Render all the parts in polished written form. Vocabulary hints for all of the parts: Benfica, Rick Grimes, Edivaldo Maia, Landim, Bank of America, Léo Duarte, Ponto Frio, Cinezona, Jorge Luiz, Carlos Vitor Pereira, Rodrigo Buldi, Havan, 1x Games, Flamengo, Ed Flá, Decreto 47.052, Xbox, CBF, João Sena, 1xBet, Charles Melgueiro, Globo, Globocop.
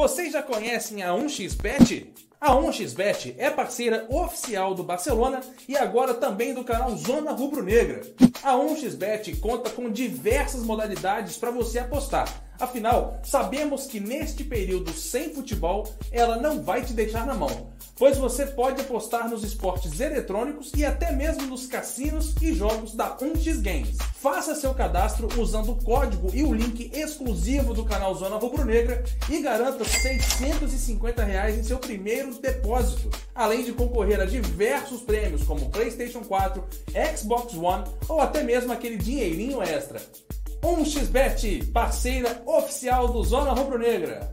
Vocês já conhecem a 1xBet? A 1xBet é parceira oficial do Barcelona e agora também do canal Zona Rubro Negra. A 1xBet conta com diversas modalidades para você apostar. Afinal, sabemos que neste período sem futebol, ela não vai te deixar na mão, pois você pode apostar nos esportes eletrônicos e até mesmo nos cassinos e jogos da 1x Games. Faça seu cadastro usando o código e o link exclusivo do canal Zona Rubro Negra e garanta R$650 em seu primeiro depósito, além de concorrer a diversos prêmios como PlayStation 4, Xbox One ou até mesmo aquele dinheirinho extra. 1xBet, parceira oficial do Zona Rubro Negra.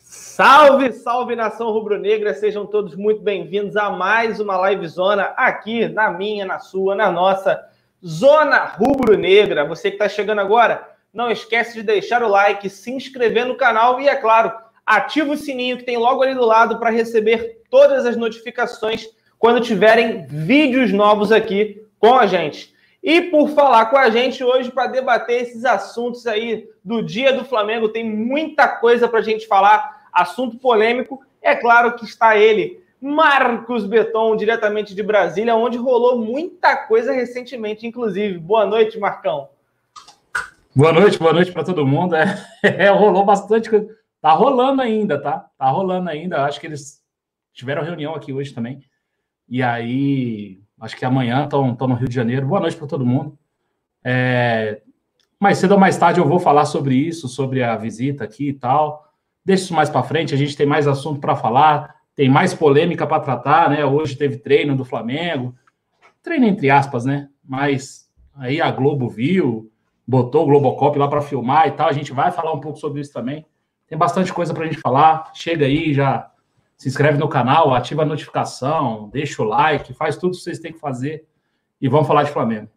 Salve, salve nação rubro-negra, sejam todos muito bem-vindos a mais uma livezona aqui na minha, na sua, na nossa Zona Rubro Negra. Você que está chegando agora, não esquece de deixar o like, se inscrever no canal e, é claro, ativa o sininho que tem logo ali do lado para receber todas as notificações quando tiverem vídeos novos aqui com a gente. E por falar com a gente hoje para debater esses assuntos aí do dia do Flamengo, tem muita coisa para a gente falar, assunto polêmico, é claro que está ele, Marcão Beton, diretamente de Brasília, onde rolou muita coisa recentemente, inclusive. Boa noite, Marcão. Boa noite para todo mundo. Rolou bastante coisa, tá rolando ainda, tá? Tá rolando ainda, acho que eles tiveram reunião aqui hoje também, e aí... Acho que amanhã estão no Rio de Janeiro. Boa noite para todo mundo. Mais cedo ou mais tarde eu vou falar sobre isso, sobre a visita aqui e tal. Deixa isso mais para frente, a gente tem mais assunto para falar, tem mais polêmica para tratar, né? Hoje teve treino do Flamengo. Treino entre aspas, né? Mas aí a Globo viu, botou o Globocop lá para filmar e tal. A gente vai falar um pouco sobre isso também. Tem bastante coisa para a gente falar. Chega aí, já... Se inscreve no canal, ativa a notificação, deixa o like, faz tudo o que vocês têm que fazer e vamos falar de Flamengo.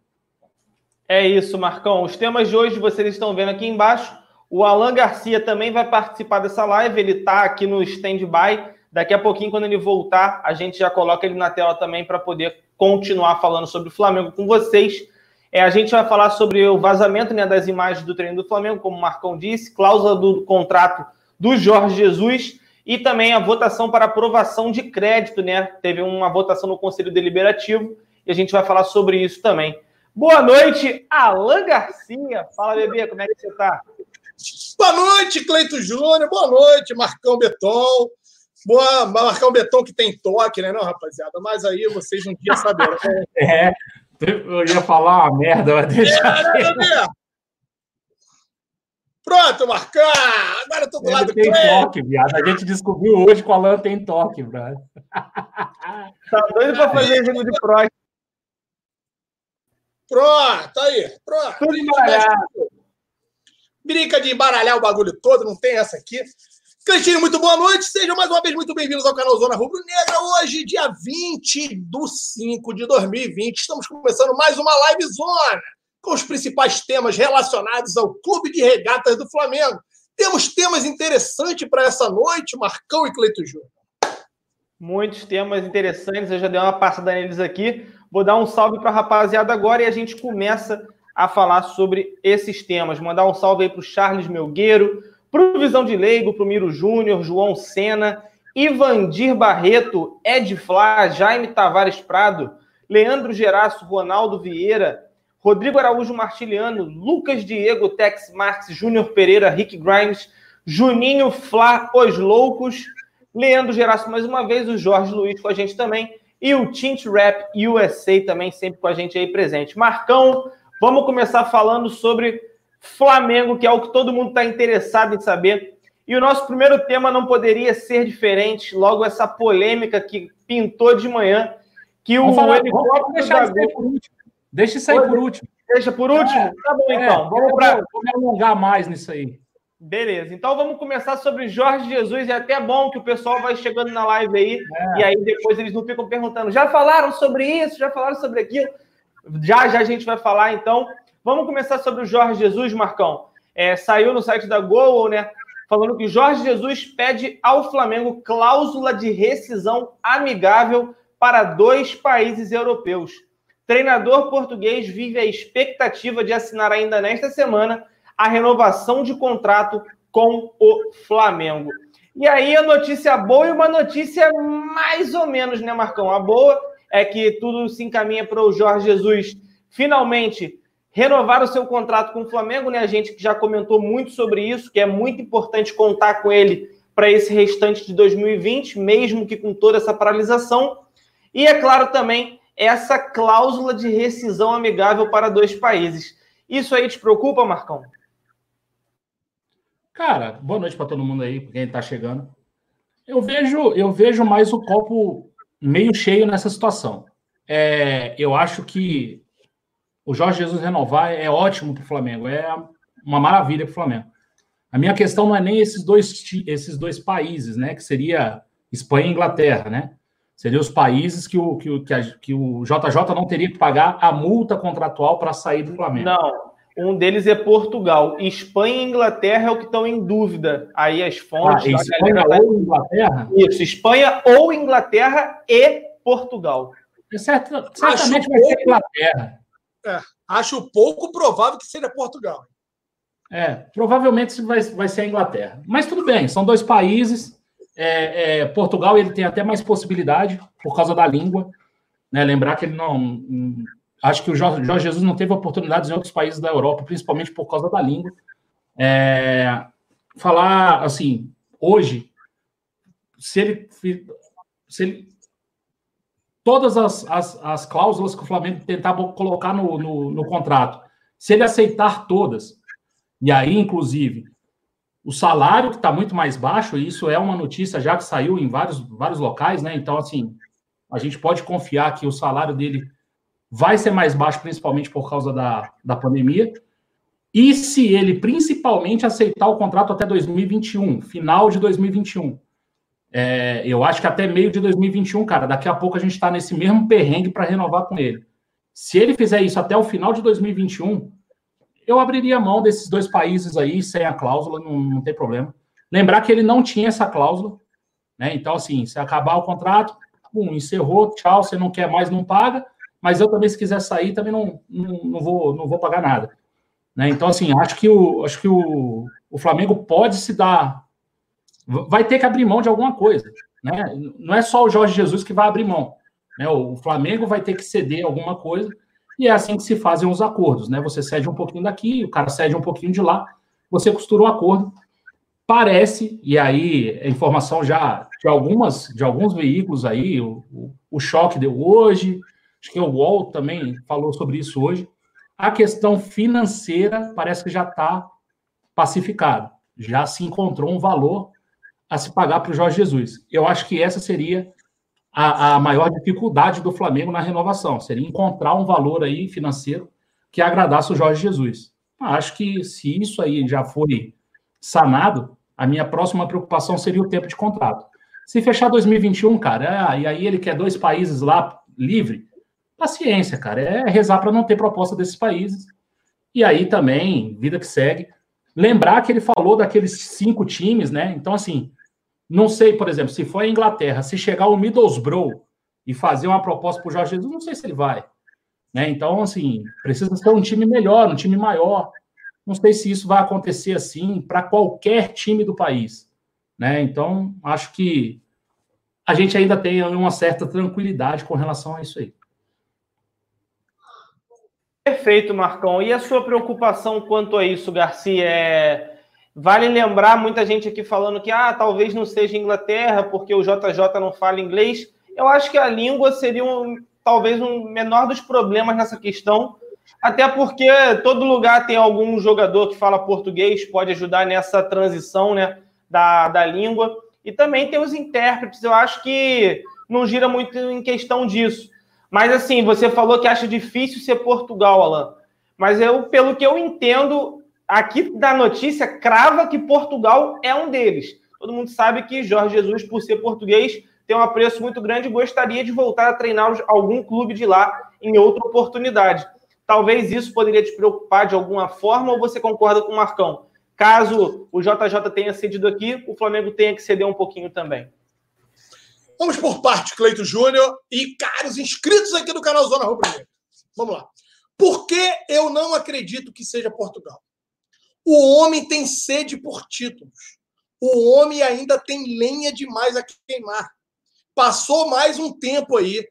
É isso, Marcão. Os temas de hoje vocês estão vendo aqui embaixo. O Alan Garcia também vai participar dessa live, ele está aqui no stand-by. Daqui a pouquinho, quando ele voltar, a gente já coloca ele na tela também para poder continuar falando sobre o Flamengo com vocês. A gente vai falar sobre o vazamento, né, das imagens do treino do Flamengo, como o Marcão disse, cláusula do contrato do Jorge Jesus. E também a votação para aprovação de crédito, né? Teve uma votação no Conselho Deliberativo e a gente vai falar sobre isso também. Boa noite, Alan Garcia. Fala, bebê, como é que você está? Boa noite, Cleito Júnior. Boa noite, Marcão Beton. Boa, Marcão Beton que tem toque, né, não, rapaziada? Mas aí vocês um dia saberão. Eu ia falar uma merda, mas deixa eu ver. Pronto, Marcão! Agora eu tô do lado do Cleito. Tem toque, viado. A gente descobriu hoje que o Alan tem toque, brother. Tá doido pra fazer jogo de prós. Pronto, aí. Pronto. Tudo embaralhado. Brinca de embaralhar o bagulho todo, não tem essa aqui. Cantinho, muito boa noite. Sejam mais uma vez muito bem-vindos ao canal Zona Rubro Negra. Hoje, dia 20/05/2020, estamos começando mais uma live zona, com os principais temas relacionados ao Clube de Regatas do Flamengo. Temos temas interessantes para essa noite, Marcão e Cleito Júnior. Muitos temas interessantes, eu já dei uma passada neles aqui. Vou dar um salve para a rapaziada agora e a gente começa a falar sobre esses temas. Mandar um salve aí para o Charles Melgueiro, para o Visão de Leigo, para o Miro Júnior, João Sena, Ivandir Barreto, Ed Flá, Jaime Tavares Prado, Leandro Gerasso, Ronaldo Vieira, Rodrigo Araújo Martiliano, Lucas Diego, Tex Marques, Júnior Pereira, Rick Grimes, Juninho Flá, Os Loucos, Leandro Gerasso mais uma vez, o Jorge Luiz com a gente também, e o Tint Rap USA também sempre com a gente aí presente. Marcão, vamos começar falando sobre Flamengo, que é o que todo mundo está interessado em saber. E o nosso primeiro tema não poderia ser diferente, logo essa polêmica que pintou de manhã, que o helicóptero deixar da Globo... Deixa isso aí por último. Deixa por último? Tá bom, então. Vamos alongar mais nisso aí. Beleza. Então, vamos começar sobre Jorge Jesus. É até bom que o pessoal vai chegando na live aí. E aí, depois, eles não ficam perguntando. Já falaram sobre isso? Já falaram sobre aquilo? Já a gente vai falar, então. Vamos começar sobre o Jorge Jesus, Marcão. Saiu no site da Globo, né? Falando que Jorge Jesus pede ao Flamengo cláusula de rescisão amigável para 2 países europeus. Treinador português vive a expectativa de assinar ainda nesta semana a renovação de contrato com o Flamengo. E aí a notícia boa e uma notícia mais ou menos, né, Marcão? A boa é que tudo se encaminha para o Jorge Jesus finalmente renovar o seu contrato com o Flamengo, né? A gente já comentou muito sobre isso, que é muito importante contar com ele para esse restante de 2020, mesmo que com toda essa paralisação. E, é claro, também essa cláusula de rescisão amigável para dois países. Isso aí te preocupa, Marcão? Cara, boa noite para todo mundo aí, para quem está chegando. Eu vejo mais o copo meio cheio nessa situação. Eu acho que o Jorge Jesus renovar é ótimo para o Flamengo, é uma maravilha para o Flamengo. A minha questão não é nem esses dois países, né, que seria Espanha e Inglaterra, né? Seriam os países que o JJ não teria que pagar a multa contratual para sair do Flamengo. Não. Um deles é Portugal. Espanha e Inglaterra é o que estão em dúvida. Aí as fontes... Espanha ou Inglaterra? Isso, Espanha ou Inglaterra e Portugal. Certamente vai ser Inglaterra. Acho pouco provável que seja Portugal. Provavelmente vai ser a Inglaterra. Mas tudo bem, são dois países. Portugal ele tem até mais possibilidade por causa da língua. Né? Lembrar que ele não... Acho que o Jorge Jesus não teve oportunidades em outros países da Europa, principalmente por causa da língua. Falar, assim, hoje, se ele todas as cláusulas que o Flamengo tentar colocar no contrato, se ele aceitar todas, e aí, inclusive, o salário que está muito mais baixo, e isso é uma notícia já que saiu em vários locais, né? Então, assim, a gente pode confiar que o salário dele vai ser mais baixo, principalmente por causa da pandemia. E se ele, principalmente, aceitar o contrato até 2021, final de 2021. Eu acho que até meio de 2021, cara, daqui a pouco a gente está nesse mesmo perrengue para renovar com ele. Se ele fizer isso até o final de 2021, eu abriria mão desses dois países aí, sem a cláusula, não tem problema. Lembrar que ele não tinha essa cláusula, né? Então, assim, se acabar o contrato, encerrou, tchau, você não quer mais, não paga. Mas eu também, se quiser sair, também não vou pagar nada. Né? Então, assim, acho que o Flamengo pode se dar... Vai ter que abrir mão de alguma coisa. Né? Não é só o Jorge Jesus que vai abrir mão. Né? O Flamengo vai ter que ceder alguma coisa, e é assim que se fazem os acordos. Né? Você cede um pouquinho daqui, o cara cede um pouquinho de lá, você costura o acordo. Parece, e aí a informação já de alguns veículos aí, o Choque deu hoje... Acho que o UOL também falou sobre isso hoje. A questão financeira parece que já está pacificada. Já se encontrou um valor a se pagar para o Jorge Jesus. Eu acho que essa seria a maior dificuldade do Flamengo na renovação. Seria encontrar um valor aí financeiro que agradasse o Jorge Jesus. Acho que se isso aí já foi sanado, a minha próxima preocupação seria o tempo de contrato. Se fechar 2021, cara, e aí ele quer dois países lá livre... Paciência, cara, é rezar para não ter proposta desses países. E aí também, vida que segue. Lembrar que ele falou daqueles 5 times, né? Então, assim, não sei, por exemplo, se for a Inglaterra, se chegar o Middlesbrough e fazer uma proposta para o Jorge Jesus, não sei se ele vai. Né? Então, assim, precisa ser um time melhor, um time maior. Não sei se isso vai acontecer assim para qualquer time do país. Né? Então, acho que a gente ainda tem uma certa tranquilidade com relação a isso aí. Perfeito, Marcão. E a sua preocupação quanto a isso, Garcia? Vale lembrar, muita gente aqui falando que talvez não seja Inglaterra, porque o JJ não fala inglês. Eu acho que a língua seria talvez um menor dos problemas nessa questão, até porque todo lugar tem algum jogador que fala português, pode ajudar nessa transição, né, da língua. E também tem os intérpretes, eu acho que não gira muito em questão disso. Mas, assim, você falou que acha difícil ser Portugal, Alan. Mas, pelo que eu entendo, aqui da notícia, crava que Portugal é um deles. Todo mundo sabe que Jorge Jesus, por ser português, tem um apreço muito grande e gostaria de voltar a treinar algum clube de lá em outra oportunidade. Talvez isso poderia te preocupar de alguma forma, ou você concorda com o Marcão? Caso o JJ tenha cedido aqui, o Flamengo tenha que ceder um pouquinho também. Vamos por parte, Cleito Júnior e caros inscritos aqui do canal Zona Rubro Negra. Vamos lá. Por que eu não acredito que seja Portugal? O homem tem sede por títulos. O homem ainda tem lenha demais a queimar. Passou mais um tempo aí,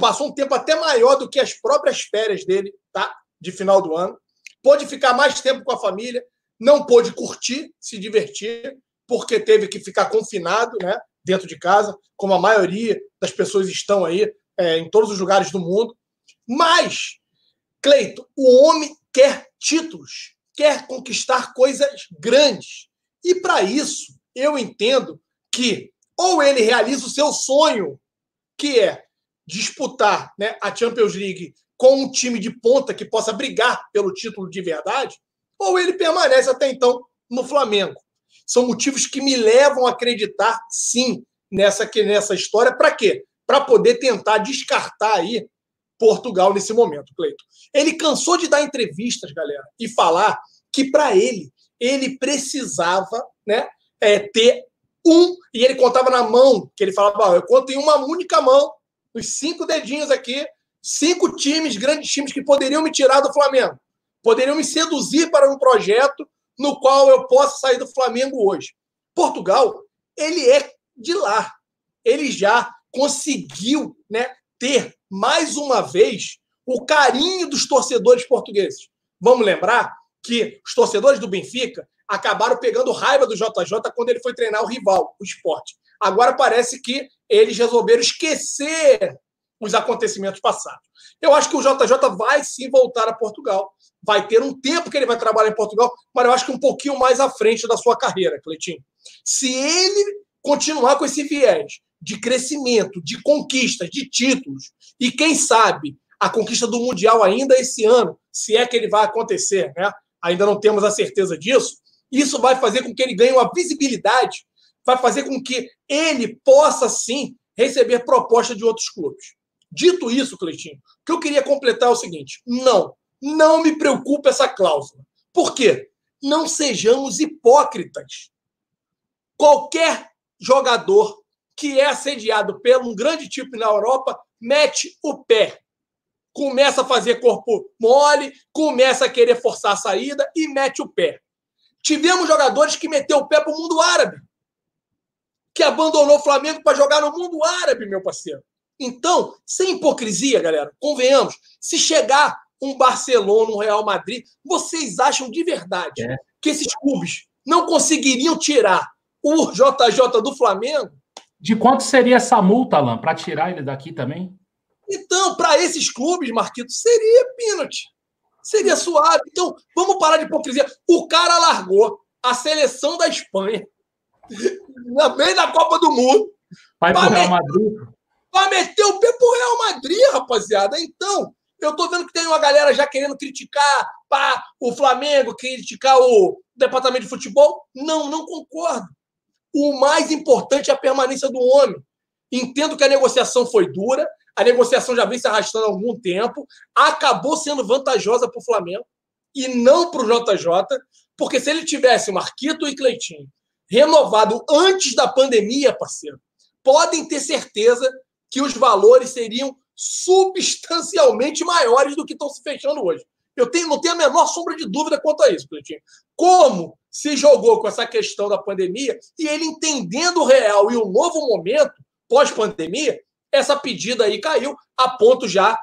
passou um tempo até maior do que as próprias férias dele, tá? De final do ano. Pôde ficar mais tempo com a família, não pôde curtir, se divertir, porque teve que ficar confinado, né? Dentro de casa, como a maioria das pessoas estão aí, em todos os lugares do mundo. Mas, Cleito, o homem quer títulos, quer conquistar coisas grandes. E para isso, eu entendo que ou ele realiza o seu sonho, que é disputar, né, a Champions League com um time de ponta que possa brigar pelo título de verdade, ou ele permanece até então no Flamengo. São motivos que me levam a acreditar, sim, nessa história. Para quê? Para poder tentar descartar aí Portugal nesse momento, Cleito. Ele cansou de dar entrevistas, galera, e falar que para ele precisava, né, ter um, e ele contava na mão, que ele falava, eu conto em uma única mão, os 5 dedinhos aqui, 5 times, grandes times que poderiam me tirar do Flamengo, poderiam me seduzir para um projeto no qual eu possa sair do Flamengo hoje. Portugal, ele é de lá, ele já conseguiu, né, ter mais uma vez o carinho dos torcedores portugueses. Vamos lembrar que os torcedores do Benfica acabaram pegando raiva do JJ quando ele foi treinar o rival, o Sport. Agora parece que eles resolveram esquecer os acontecimentos passados. Eu acho que o JJ vai sim voltar a Portugal. Vai ter um tempo que ele vai trabalhar em Portugal, mas eu acho que um pouquinho mais à frente da sua carreira, Cleitinho. Se ele continuar com esse viés de crescimento, de conquistas, de títulos, e quem sabe a conquista do Mundial ainda esse ano, se é que ele vai acontecer, né? Ainda não temos a certeza disso, isso vai fazer com que ele ganhe uma visibilidade, vai fazer com que ele possa, sim, receber proposta de outros clubes. Dito isso, Cleitinho, o que eu queria completar é o seguinte, não me preocupa essa cláusula. Por quê? Não sejamos hipócritas. Qualquer jogador que é assediado por um grande time na Europa mete o pé. Começa a fazer corpo mole, começa a querer forçar a saída e mete o pé. Tivemos jogadores que meteu o pé para o mundo árabe, que abandonou o Flamengo para jogar no mundo árabe, meu parceiro. Então, sem hipocrisia, galera, convenhamos, se chegar um Barcelona, um Real Madrid, vocês acham de verdade que esses clubes não conseguiriam tirar o JJ do Flamengo? De quanto seria essa multa, Alan, para tirar ele daqui também? Então, para esses clubes, Marquitos, seria pênalti. Seria suave. Então, vamos parar de hipocrisia. O cara largou a seleção da Espanha na meio da Copa do Mundo. Vai pro Real Madrid. Vai meter o pé pro Real Madrid, rapaziada. Então, eu tô vendo que tem uma galera já querendo criticar o Flamengo, criticar o departamento de futebol. Não concordo. O mais importante é a permanência do homem. Entendo que a negociação foi dura, a negociação já vem se arrastando há algum tempo, acabou sendo vantajosa para o Flamengo e não para o JJ, porque se ele tivesse Marquito e Cleitinho renovado antes da pandemia, parceiro, podem ter certeza que os valores seriam substancialmente maiores do que estão se fechando hoje. Não tenho a menor sombra de dúvida quanto a isso, Cleitinho. Como se jogou com essa questão da pandemia e ele entendendo o real e o novo momento pós-pandemia, essa pedida aí caiu a ponto já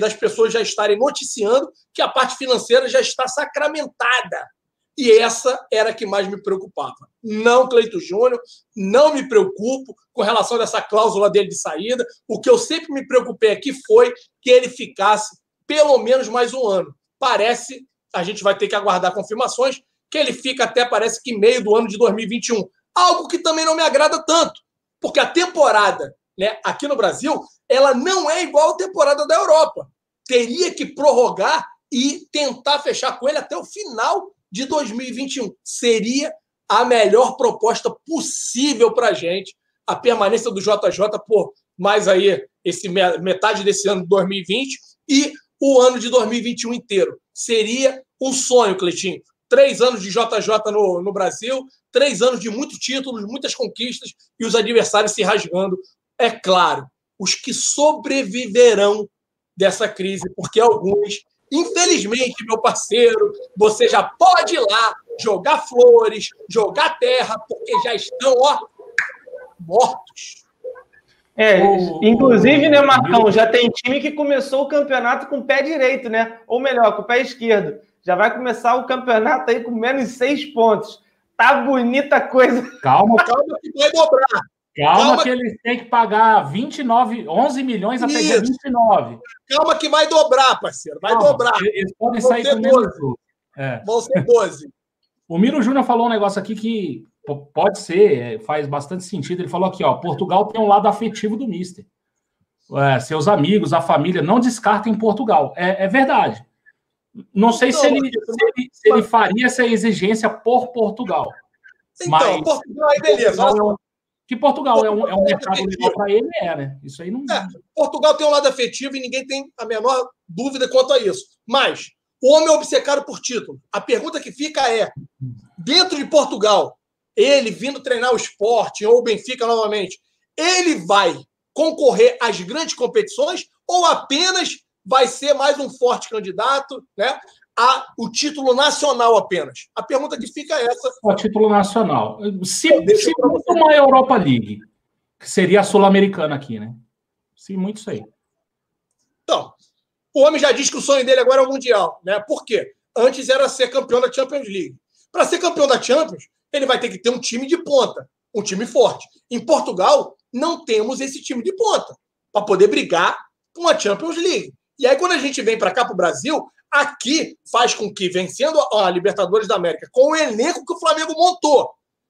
das pessoas já estarem noticiando que a parte financeira já está sacramentada. E essa era a que mais me preocupava. Não, Cleito Júnior, não me preocupo com relação a essa cláusula dele de saída. O que eu sempre me preocupei aqui foi que ele ficasse pelo menos mais um ano. Parece, a gente vai ter que aguardar confirmações, que ele fica até, parece que, meio do ano de 2021. Algo que também não me agrada tanto, porque a temporada, né, aqui no Brasil, ela não é igual à temporada da Europa. Teria que prorrogar e tentar fechar com ele até o final de 2021. Seria a melhor proposta possível para a gente, a permanência do JJ por mais aí metade desse ano de 2020 e o ano de 2021 inteiro. Seria um sonho, Cleitinho. 3 anos de JJ no Brasil, 3 anos de muitos títulos, muitas conquistas e os adversários se rasgando. É claro, os que sobreviverão dessa crise, porque alguns Infelizmente, meu parceiro, você já pode ir lá jogar flores, jogar terra, porque já estão, ó, mortos. É, inclusive, né, Marcão, já tem time que começou o campeonato com o pé direito, né? Ou melhor, com o pé esquerdo. Já vai começar o campeonato aí com menos 6 pontos. Tá bonita coisa. Calma que vai dobrar. Calma que eles têm que pagar 11 milhões até 29. Calma que vai dobrar, parceiro. Vai dobrar. Eles podem sair com menos. Vão ser 12. O Miro Júnior falou um negócio aqui que pode ser, faz bastante sentido. Ele falou aqui, ó, Portugal tem um lado afetivo do Mister. Seus amigos, a família, não descartem Portugal. É verdade. Não sei então, se ele faria essa exigência por Portugal. Então, mas Portugal é beleza. Que Portugal é um mercado legal para ele, né? Isso aí não... Portugal tem um lado afetivo e ninguém tem a menor dúvida quanto a isso. Mas o homem é obcecado por título. A pergunta que fica é, dentro de Portugal, ele vindo treinar o Sport ou o Benfica novamente, ele vai concorrer às grandes competições ou apenas... vai ser mais um forte candidato, né, o título nacional apenas. A pergunta que fica é essa. O título nacional. Se muito uma Europa League, que seria a Sul-Americana aqui, né? Se muito isso aí. Então, o homem já diz que o sonho dele agora é o Mundial, né? Por quê? Antes era ser campeão da Champions League. Para ser campeão da Champions, ele vai ter que ter um time de ponta, um time forte. Em Portugal, não temos esse time de ponta para poder brigar com a Champions League. E aí, quando a gente vem para cá, para o Brasil, aqui faz com que, vencendo a Libertadores da América, com o elenco que o Flamengo montou,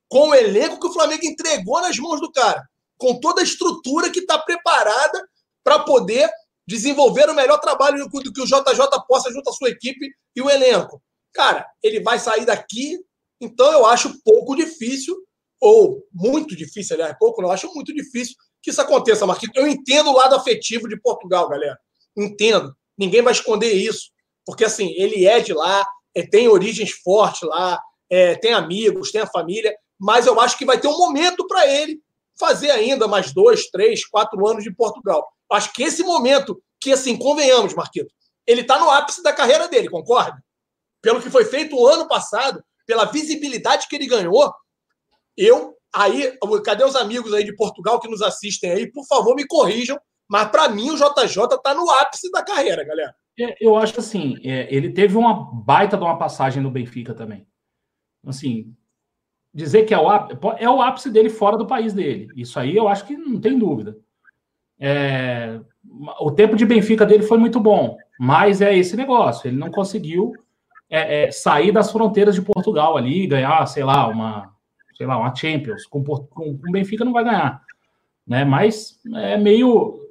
com o elenco que o Flamengo entregou nas mãos do cara, com toda a estrutura que está preparada para poder desenvolver o melhor trabalho do que o JJ possa junto à sua equipe e o elenco. Cara, ele vai sair daqui, então eu acho pouco difícil, ou muito difícil, aliás, pouco não, eu acho muito difícil que isso aconteça, Marquinhos. Eu entendo o lado afetivo de Portugal, galera. Entendo, ninguém vai esconder isso, porque assim, ele é de lá, tem origens fortes lá, tem amigos, tem a família, mas eu acho que vai ter um momento para ele fazer ainda mais 2, 3, 4 anos de Portugal. Acho que esse momento, que assim, convenhamos, Marquito, ele está no ápice da carreira dele, concorda? Pelo que foi feito o ano passado, pela visibilidade que ele ganhou, cadê os amigos aí de Portugal que nos assistem aí? Por favor, me corrijam. Mas, para mim, o JJ está no ápice da carreira, galera. Eu acho assim, ele teve uma baita de uma passagem no Benfica também. Assim, dizer que é o ápice dele fora do país dele. Isso aí eu acho que não tem dúvida. O tempo de Benfica dele foi muito bom, mas é esse negócio. Ele não conseguiu sair das fronteiras de Portugal ali e ganhar, sei lá, uma Champions. Com Benfica não vai ganhar. Né? Mas é meio...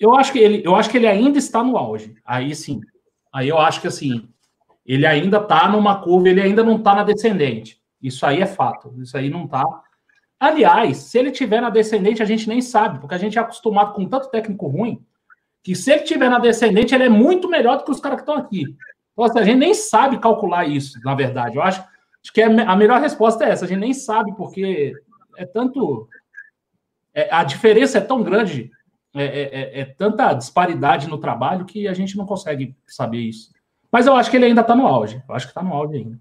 Eu acho que ele ainda está no auge. Aí sim. Aí eu acho que assim, ele ainda está numa curva, ele ainda não está na descendente. Isso aí é fato. Isso aí não está. Aliás, se ele estiver na descendente, a gente nem sabe, porque a gente é acostumado com tanto técnico ruim, que se ele estiver na descendente, ele é muito melhor do que os caras que estão aqui. Então, a gente nem sabe calcular isso, na verdade. Eu acho que a melhor resposta é essa. A gente nem sabe, porque é tanto... a diferença é tão grande... É tanta disparidade no trabalho que a gente não consegue saber isso. Mas eu acho que ele ainda está no auge. Eu acho que está no auge ainda.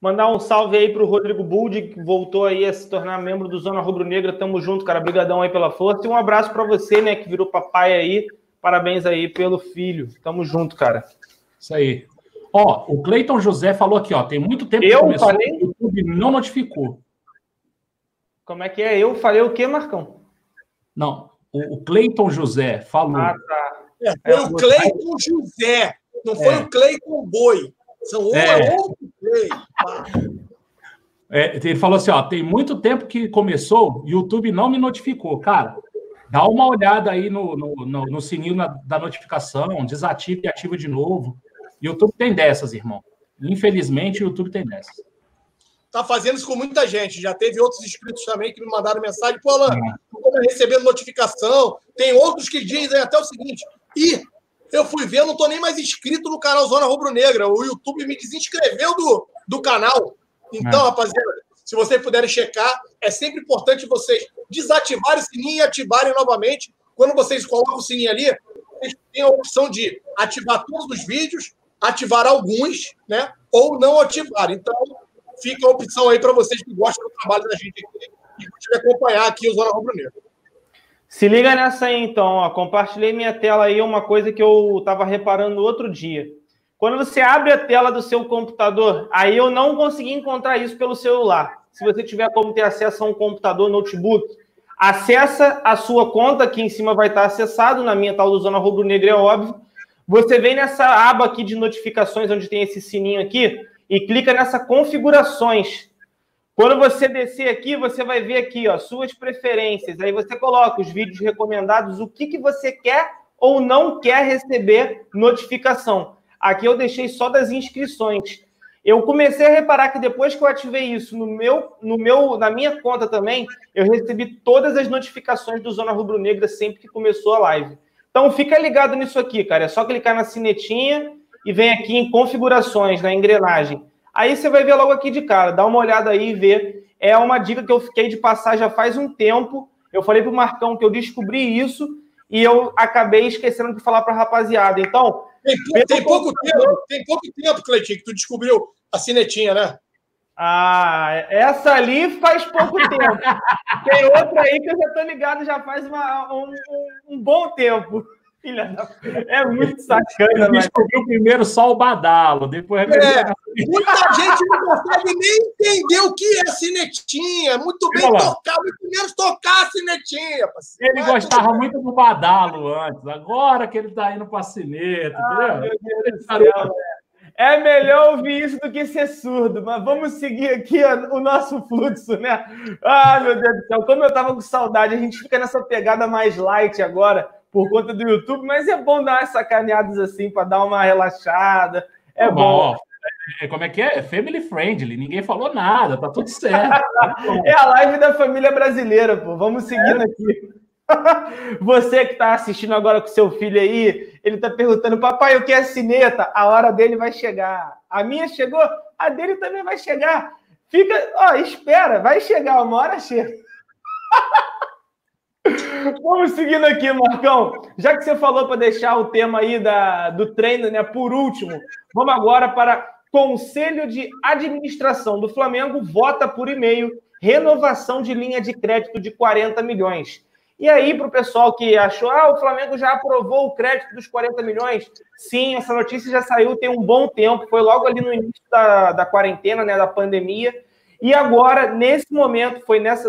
Mandar um salve aí para o Rodrigo Buldi, que voltou aí a se tornar membro do Zona Rubro Negra. Tamo junto, cara. Obrigadão aí pela força. E um abraço para você, né, que virou papai aí. Parabéns aí pelo filho. Tamo junto, cara. Isso aí. Ó, o Cleiton José falou aqui, ó. Tem muito tempo que começou, o YouTube não notificou. Como é que é? Eu falei o quê, Marcão? Não. O Cleiton José falou. Ah, tá. Foi o Cleiton José, não foi o Cleiton Boi. São outro Cleiton. Ele falou assim, ó, tem muito tempo que começou, o YouTube não me notificou. Cara, dá uma olhada aí no sininho da notificação, desativa e ativa de novo. YouTube tem dessas, irmão. Infelizmente, o YouTube tem dessas. Tá fazendo isso com muita gente. Já teve outros inscritos também que me mandaram mensagem. Pô, Alan, recebendo notificação. Tem outros que dizem até o seguinte. Ih, eu fui ver, eu não tô nem mais inscrito no canal Zona Rubro Negra. O YouTube me desinscreveu do canal. Então, rapaziada, se vocês puderem checar, é sempre importante vocês desativarem o sininho e ativarem novamente. Quando vocês colocam o sininho ali, eles têm a opção de ativar todos os vídeos, ativar alguns, né? Ou não ativar. Então, fica a opção aí para vocês que gostam do trabalho da gente aqui e que acompanhar aqui o Zona Rubro Negra. Se liga nessa aí, então. Ó, compartilhei minha tela aí, uma coisa que eu estava reparando outro dia. Quando você abre a tela do seu computador, aí eu não consegui encontrar isso pelo celular. Se você tiver como ter acesso a um computador, notebook, acessa a sua conta, aqui em cima vai estar acessado, na minha tal do Zona Rubro Negra, é óbvio. Você vem nessa aba aqui de notificações, onde tem esse sininho aqui, e clica nessa configurações. Quando você descer aqui, você vai ver aqui, ó, suas preferências. Aí você coloca os vídeos recomendados, o que você quer ou não quer receber notificação. Aqui eu deixei só das inscrições. Eu comecei a reparar que depois que eu ativei isso na minha conta também, eu recebi todas as notificações do Zona Rubro Negra sempre que começou a live. Então fica ligado nisso aqui, cara. É só clicar na sinetinha e vem aqui em configurações, na engrenagem. Aí você vai ver logo aqui de cara. Dá uma olhada aí e vê. É uma dica que eu fiquei de passar já faz um tempo. Eu falei para o Marcão que eu descobri isso e eu acabei esquecendo de falar para a rapaziada. Então... Tem pouco tempo, Cleitinho, que tu descobriu a sinetinha, né? Ah, essa ali faz pouco tempo. Tem outra aí que eu já tô ligado, já faz um bom tempo. É muito sacana. Descobriu primeiro só o badalo, depois... muita gente não consegue nem entender o que é sinetinha. Muito bem tocar, muito menos tocar a sinetinha. Parceiro. Ele gostava muito do badalo antes, agora que ele está indo para a sineta. É melhor ouvir isso do que ser surdo, mas vamos seguir aqui o nosso fluxo, né? Ah, meu Deus do céu, como eu estava com saudade, a gente fica nessa pegada mais light agora, por conta do YouTube, mas é bom dar umas sacaneadas assim, para dar uma relaxada, é bom. Como é que é? É family friendly, ninguém falou nada, tá tudo certo. É a live da família brasileira, pô, vamos seguindo aqui. Você que está assistindo agora com seu filho aí, ele está perguntando, papai, o que é sineta? A hora dele vai chegar. A minha chegou, a dele também vai chegar. Fica, ó, espera, vai chegar, uma hora chega. Vamos seguindo aqui, Marcão. Já que você falou para deixar o tema aí do treino, né, por último, vamos agora para Conselho de Administração do Flamengo, vota por e-mail, renovação de linha de crédito de 40 milhões. E aí, para o pessoal que achou, o Flamengo já aprovou o crédito dos 40 milhões? Sim, essa notícia já saiu tem um bom tempo, foi logo ali no início da quarentena, né, da pandemia. E agora, nesse momento,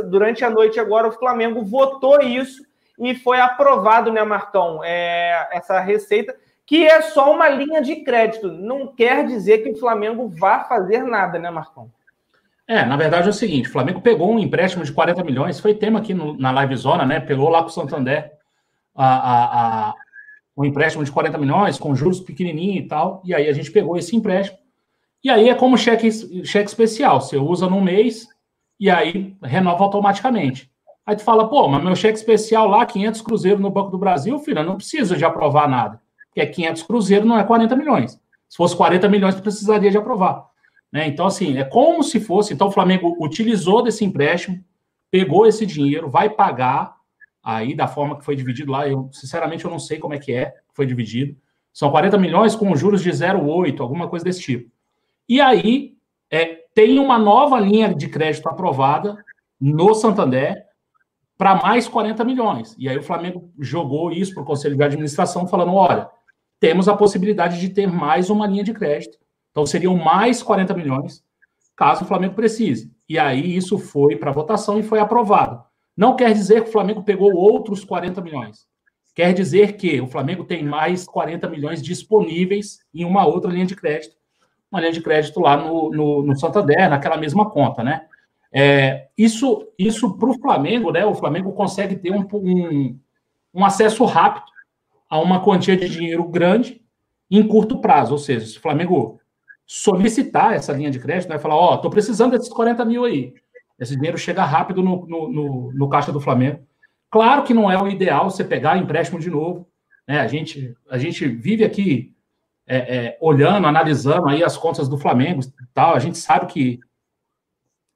durante a noite agora, o Flamengo votou isso e foi aprovado, né, Marcão, essa receita, que é só uma linha de crédito. Não quer dizer que o Flamengo vá fazer nada, né, Marcão? Na verdade é o seguinte, o Flamengo pegou um empréstimo de 40 milhões, foi tema aqui na Live Zona, né? Pegou lá com o Santander um empréstimo de 40 milhões, com juros pequenininho e tal, e aí a gente pegou esse empréstimo, e aí é como cheque especial, você usa num mês, e aí renova automaticamente. Aí tu fala, pô, mas meu cheque especial lá, 500 cruzeiros no Banco do Brasil, filho, não precisa de aprovar nada, porque 500 cruzeiros não é 40 milhões. Se fosse 40 milhões, tu precisaria de aprovar. Né? Então, assim, é como se fosse... Então, o Flamengo utilizou desse empréstimo, pegou esse dinheiro, vai pagar, aí, da forma que foi dividido lá, sinceramente, eu não sei como é que foi dividido. São 40 milhões com juros de 0,8, alguma coisa desse tipo. E aí, tem uma nova linha de crédito aprovada no Santander para mais 40 milhões. E aí, o Flamengo jogou isso para o Conselho de Administração, falando, olha, temos a possibilidade de ter mais uma linha de crédito. Então, seriam mais 40 milhões, caso o Flamengo precise. E aí, isso foi para votação e foi aprovado. Não quer dizer que o Flamengo pegou outros 40 milhões. Quer dizer que o Flamengo tem mais 40 milhões disponíveis em uma outra linha de crédito. Uma linha de crédito lá no Santander, naquela mesma conta, né? Isso para o Flamengo, né? O Flamengo consegue ter um acesso rápido a uma quantia de dinheiro grande em curto prazo. Ou seja, se o Flamengo solicitar essa linha de crédito, vai falar, estou precisando desses 40 mil aí. Esse dinheiro chega rápido no caixa do Flamengo. Claro que não é o ideal você pegar empréstimo de novo. Né? A gente vive aqui olhando, analisando aí as contas do Flamengo e tal. A gente sabe que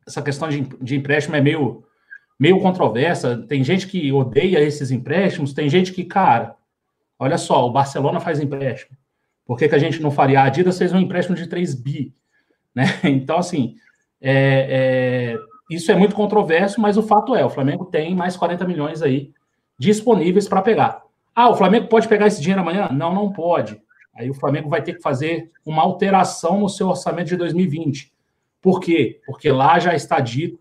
essa questão de empréstimo é meio controversa. Tem gente que odeia esses empréstimos, tem gente que, cara, Olha só, o Barcelona faz empréstimo. Por que que a gente não faria? A Adidas fez um empréstimo de 3 bi. Né? Então, assim, isso é muito controverso, mas o fato é, o Flamengo tem mais 40 milhões aí disponíveis para pegar. Ah, o Flamengo pode pegar esse dinheiro amanhã? Não, não pode. Aí o Flamengo vai ter que fazer uma alteração no seu orçamento de 2020. Por quê? Porque lá já está dito,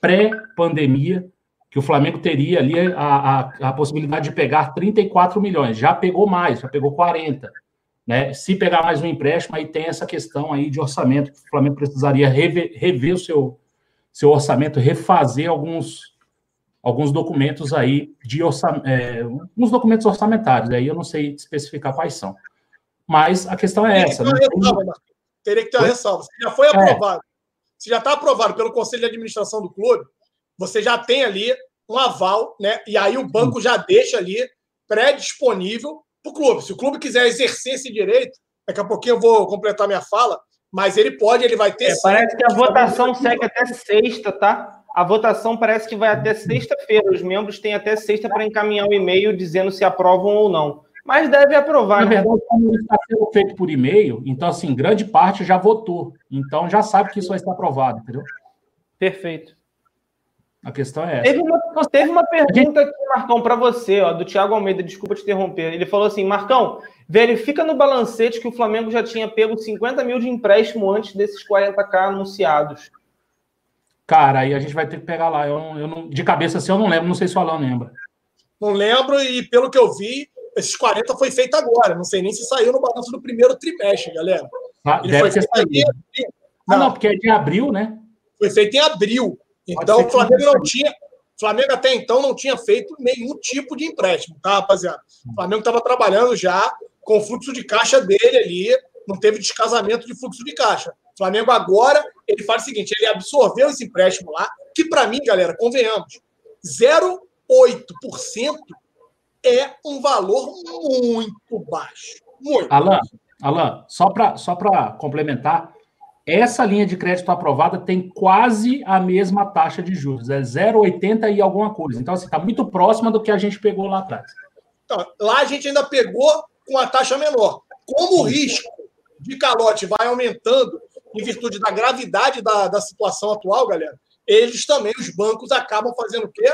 pré-pandemia, que o Flamengo teria ali a possibilidade de pegar 34 milhões. Já pegou mais, já pegou 40. Né? Se pegar mais um empréstimo, aí tem essa questão aí de orçamento, que o Flamengo precisaria rever o seu orçamento, refazer alguns documentos aí, uns documentos orçamentários. Aí eu não sei especificar quais são. Mas a questão é essa. Né? Teria que ter uma ressalva. Você já foi aprovado. Você já está aprovado pelo Conselho de Administração do clube, você já tem ali um aval, né? E aí o banco já deixa ali pré-disponível para o clube. Se o clube quiser exercer esse direito, daqui a pouquinho eu vou completar minha fala, mas ele vai ter... parece que a votação segue até sexta, tá? A votação parece que vai até sexta-feira. Os membros têm até sexta para encaminhar um e-mail dizendo se aprovam ou não. Mas deve aprovar. Na verdade, como está sendo feito por e-mail, então, assim, grande parte já votou. Então, já sabe que isso vai estar aprovado, entendeu? Perfeito. A questão é essa. Teve uma pergunta aqui, Marcão, para você, ó, do Thiago Almeida, desculpa te interromper. Ele falou assim, Marcão, verifica no balancete que o Flamengo já tinha pego 50 mil de empréstimo antes desses 40k anunciados. Cara, aí a gente vai ter que pegar lá. Eu não, de cabeça assim, eu não lembro, não sei se o Alan lembra. Não lembro, e pelo que eu vi, esses 40 foi feito agora. Não sei nem se saiu no balanço do primeiro trimestre, galera. Ele deve ter saído. Não, porque é de abril, né? Foi feito em abril. Então, o Flamengo Flamengo até então não tinha feito nenhum tipo de empréstimo, tá, rapaziada? O Flamengo estava trabalhando já com o fluxo de caixa dele ali, não teve descasamento de fluxo de caixa. O Flamengo agora, ele faz o seguinte, ele absorveu esse empréstimo lá, que para mim, galera, convenhamos, 0,8% é um valor muito baixo. Muito. Alan, só para complementar, essa linha de crédito aprovada tem quase a mesma taxa de juros, é 0,80 e alguma coisa. Então, assim, está muito próxima do que a gente pegou lá atrás. Então, lá a gente ainda pegou com a taxa menor. Como o risco de calote vai aumentando em virtude da gravidade da situação atual, galera, eles também, os bancos, acabam fazendo o quê?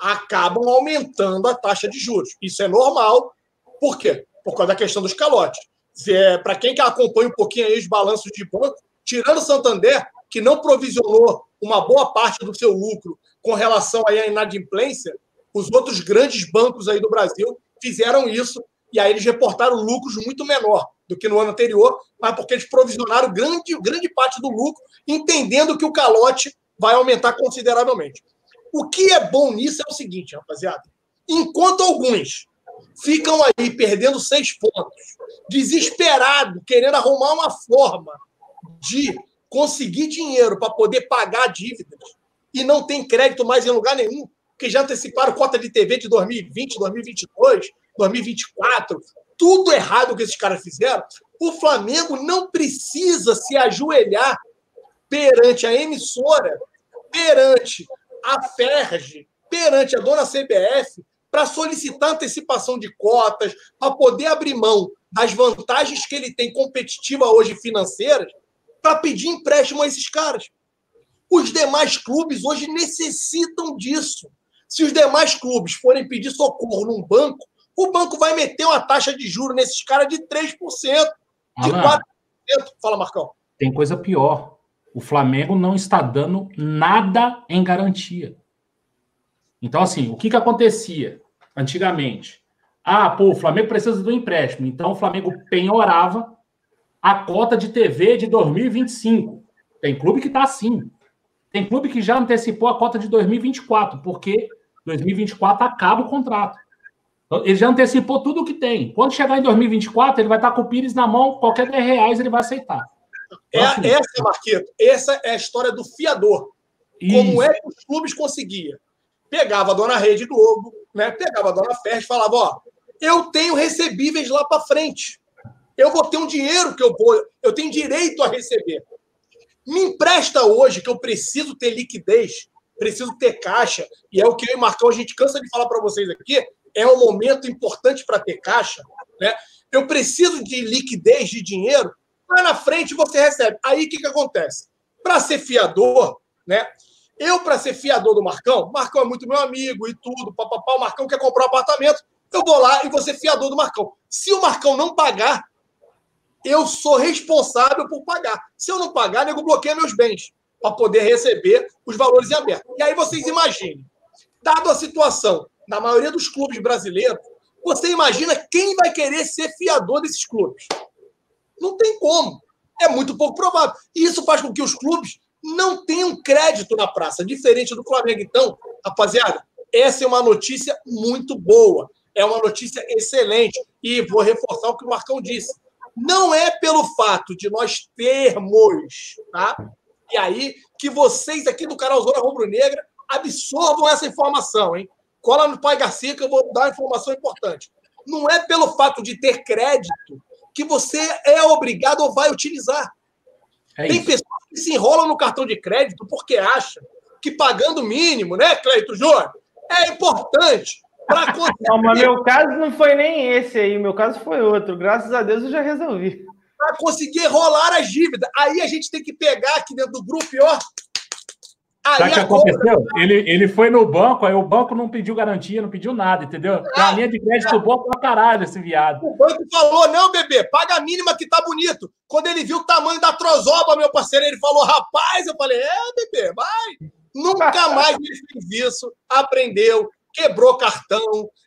Acabam aumentando a taxa de juros. Isso é normal. Por quê? Por causa da questão dos calotes. Para quem que acompanha um pouquinho aí os balanços de banco, tirando o Santander, que não provisionou uma boa parte do seu lucro com relação aí à inadimplência, os outros grandes bancos aí do Brasil fizeram isso, e aí eles reportaram lucros muito menor do que no ano anterior, mas porque eles provisionaram grande parte do lucro, entendendo que o calote vai aumentar consideravelmente. O que é bom nisso é o seguinte, rapaziada, enquanto alguns ficam aí perdendo 6 pontos, desesperado, querendo arrumar uma forma de conseguir dinheiro para poder pagar dívidas e não tem crédito mais em lugar nenhum, porque já anteciparam cota de TV de 2020, 2022, 2024, tudo errado que esses caras fizeram. O Flamengo não precisa se ajoelhar perante a emissora, perante a Ferj, perante a dona CBF, para solicitar antecipação de cotas, para poder abrir mão das vantagens que ele tem competitiva hoje financeiras, para pedir empréstimo a esses caras. Os demais clubes hoje necessitam disso. Se os demais clubes forem pedir socorro num banco, o banco vai meter uma taxa de juros nesses caras de 3%, de 4%. Fala, Marcão. Tem coisa pior. O Flamengo não está dando nada em garantia. Então, assim, o que acontecia antigamente? Ah, pô, o Flamengo precisa do empréstimo. Então, o Flamengo penhorava a cota de TV de 2025. Tem clube que está assim. Tem clube que já antecipou a cota de 2024, porque 2024 acaba o contrato. Então, ele já antecipou tudo o que tem. Quando chegar em 2024, ele vai estar com o Pires na mão, qualquer R$10 ele vai aceitar. Essa, Marquito, essa é a história do fiador. Isso. Como é que os clubes conseguiam? Pegava a dona Rede Globo, né? Pegava a dona Ferj e falava, ó, eu tenho recebíveis lá para frente. Eu vou ter um dinheiro que eu tenho direito a receber. Me empresta hoje que eu preciso ter liquidez, preciso ter caixa, e é o que eu e o Marcão, a gente cansa de falar para vocês aqui, é um momento importante para ter caixa, né? Eu preciso de liquidez, de dinheiro, lá na frente você recebe. Aí o que acontece? Para ser fiador, né? Eu, para ser fiador do Marcão, Marcão é muito meu amigo e tudo, papapá, o Marcão quer comprar um apartamento, eu vou lá e vou ser fiador do Marcão. Se o Marcão não pagar, eu sou responsável por pagar. Se eu não pagar, nego bloqueia meus bens para poder receber os valores em aberto. E aí vocês imaginem, dado a situação na maioria dos clubes brasileiros, você imagina quem vai querer ser fiador desses clubes. Não tem como. É muito pouco provável. E isso faz com que os clubes não tenham crédito na praça, diferente do Flamengo. Então, rapaziada, essa é uma notícia muito boa. É uma notícia excelente. E vou reforçar o que o Marcão disse. Não é pelo fato de nós termos, tá? E aí, que vocês aqui do canal Zona Rubro Negra absorvam essa informação, hein? Cola no Pai Garcia que eu vou dar uma informação importante. Não é pelo fato de ter crédito que você é obrigado ou vai utilizar. É Tem isso. Pessoas que se enrolam no cartão de crédito porque acham que pagando o mínimo, né, Cleito Júnior, é importante para conseguir... Não, mas meu caso não foi nem esse aí, meu caso foi outro. Graças a Deus eu já resolvi. Para conseguir rolar as dívidas. Aí a gente tem que pegar aqui dentro do grupo e, ó... Sabe o que aconteceu? Ele foi no banco, aí o banco não pediu garantia, não pediu nada, entendeu? A linha de crédito do banco pra caralho, esse viado. O banco falou, não, bebê, paga a mínima que tá bonito. Quando ele viu o tamanho da trozoba, meu parceiro, ele falou, rapaz, eu falei, bebê, vai. Nunca mais ele fez isso, aprendeu, quebrou cartão,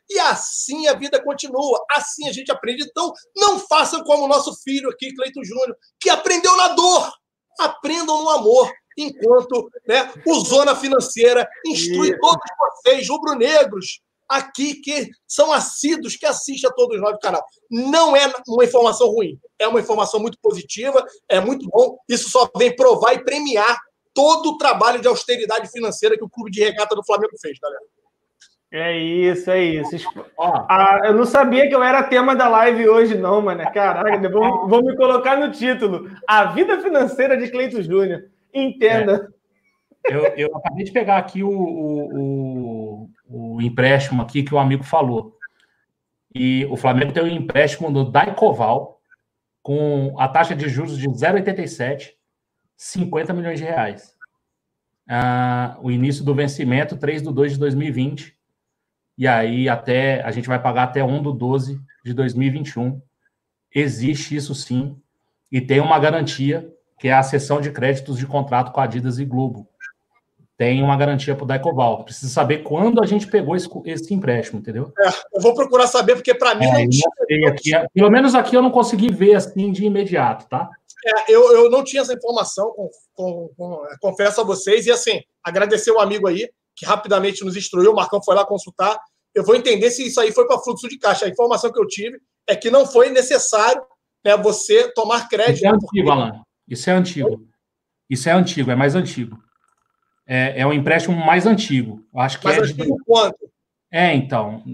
e assim a vida continua, assim a gente aprende. Então, não façam como o nosso filho aqui, Cleito Júnior, que aprendeu na dor, aprendam no amor. Enquanto, né, o Zona Financeira instrui todos vocês, rubro-negros, aqui que são assíduos, que assistem a todos nós do canal. Não é uma informação ruim, é uma informação muito positiva, é muito bom. Isso só vem provar e premiar todo o trabalho de austeridade financeira que o Clube de Regata do Flamengo fez, galera. É isso, é isso. Eu não sabia que eu era tema da live hoje, não, mano. Caraca, vou me colocar no título. A vida financeira de Cleito Júnior. Entenda. É. Eu acabei de pegar aqui o empréstimo aqui que o amigo falou. E o Flamengo tem um empréstimo no Daycoval com a taxa de juros de 0,87, 50 milhões de reais. O início do vencimento, 3/2/2020. E aí a gente vai pagar até 1/12/2021. Existe isso sim. E tem uma garantia que é a cessão de créditos de contrato com a Adidas e Globo. Tem uma garantia para o Daycoval. Precisa saber quando a gente pegou esse empréstimo, entendeu? Eu vou procurar saber, porque para mim... pelo menos aqui eu não consegui ver assim de imediato, tá? Eu não tinha essa informação, confesso a vocês. E assim, agradecer o amigo aí, que rapidamente nos instruiu, o Marcão foi lá consultar. Eu vou entender se isso aí foi para fluxo de caixa. A informação que eu tive é que não foi necessário, né, você tomar crédito. Isso é antigo, é mais antigo. É um empréstimo mais antigo. Mas antigo quanto? Então.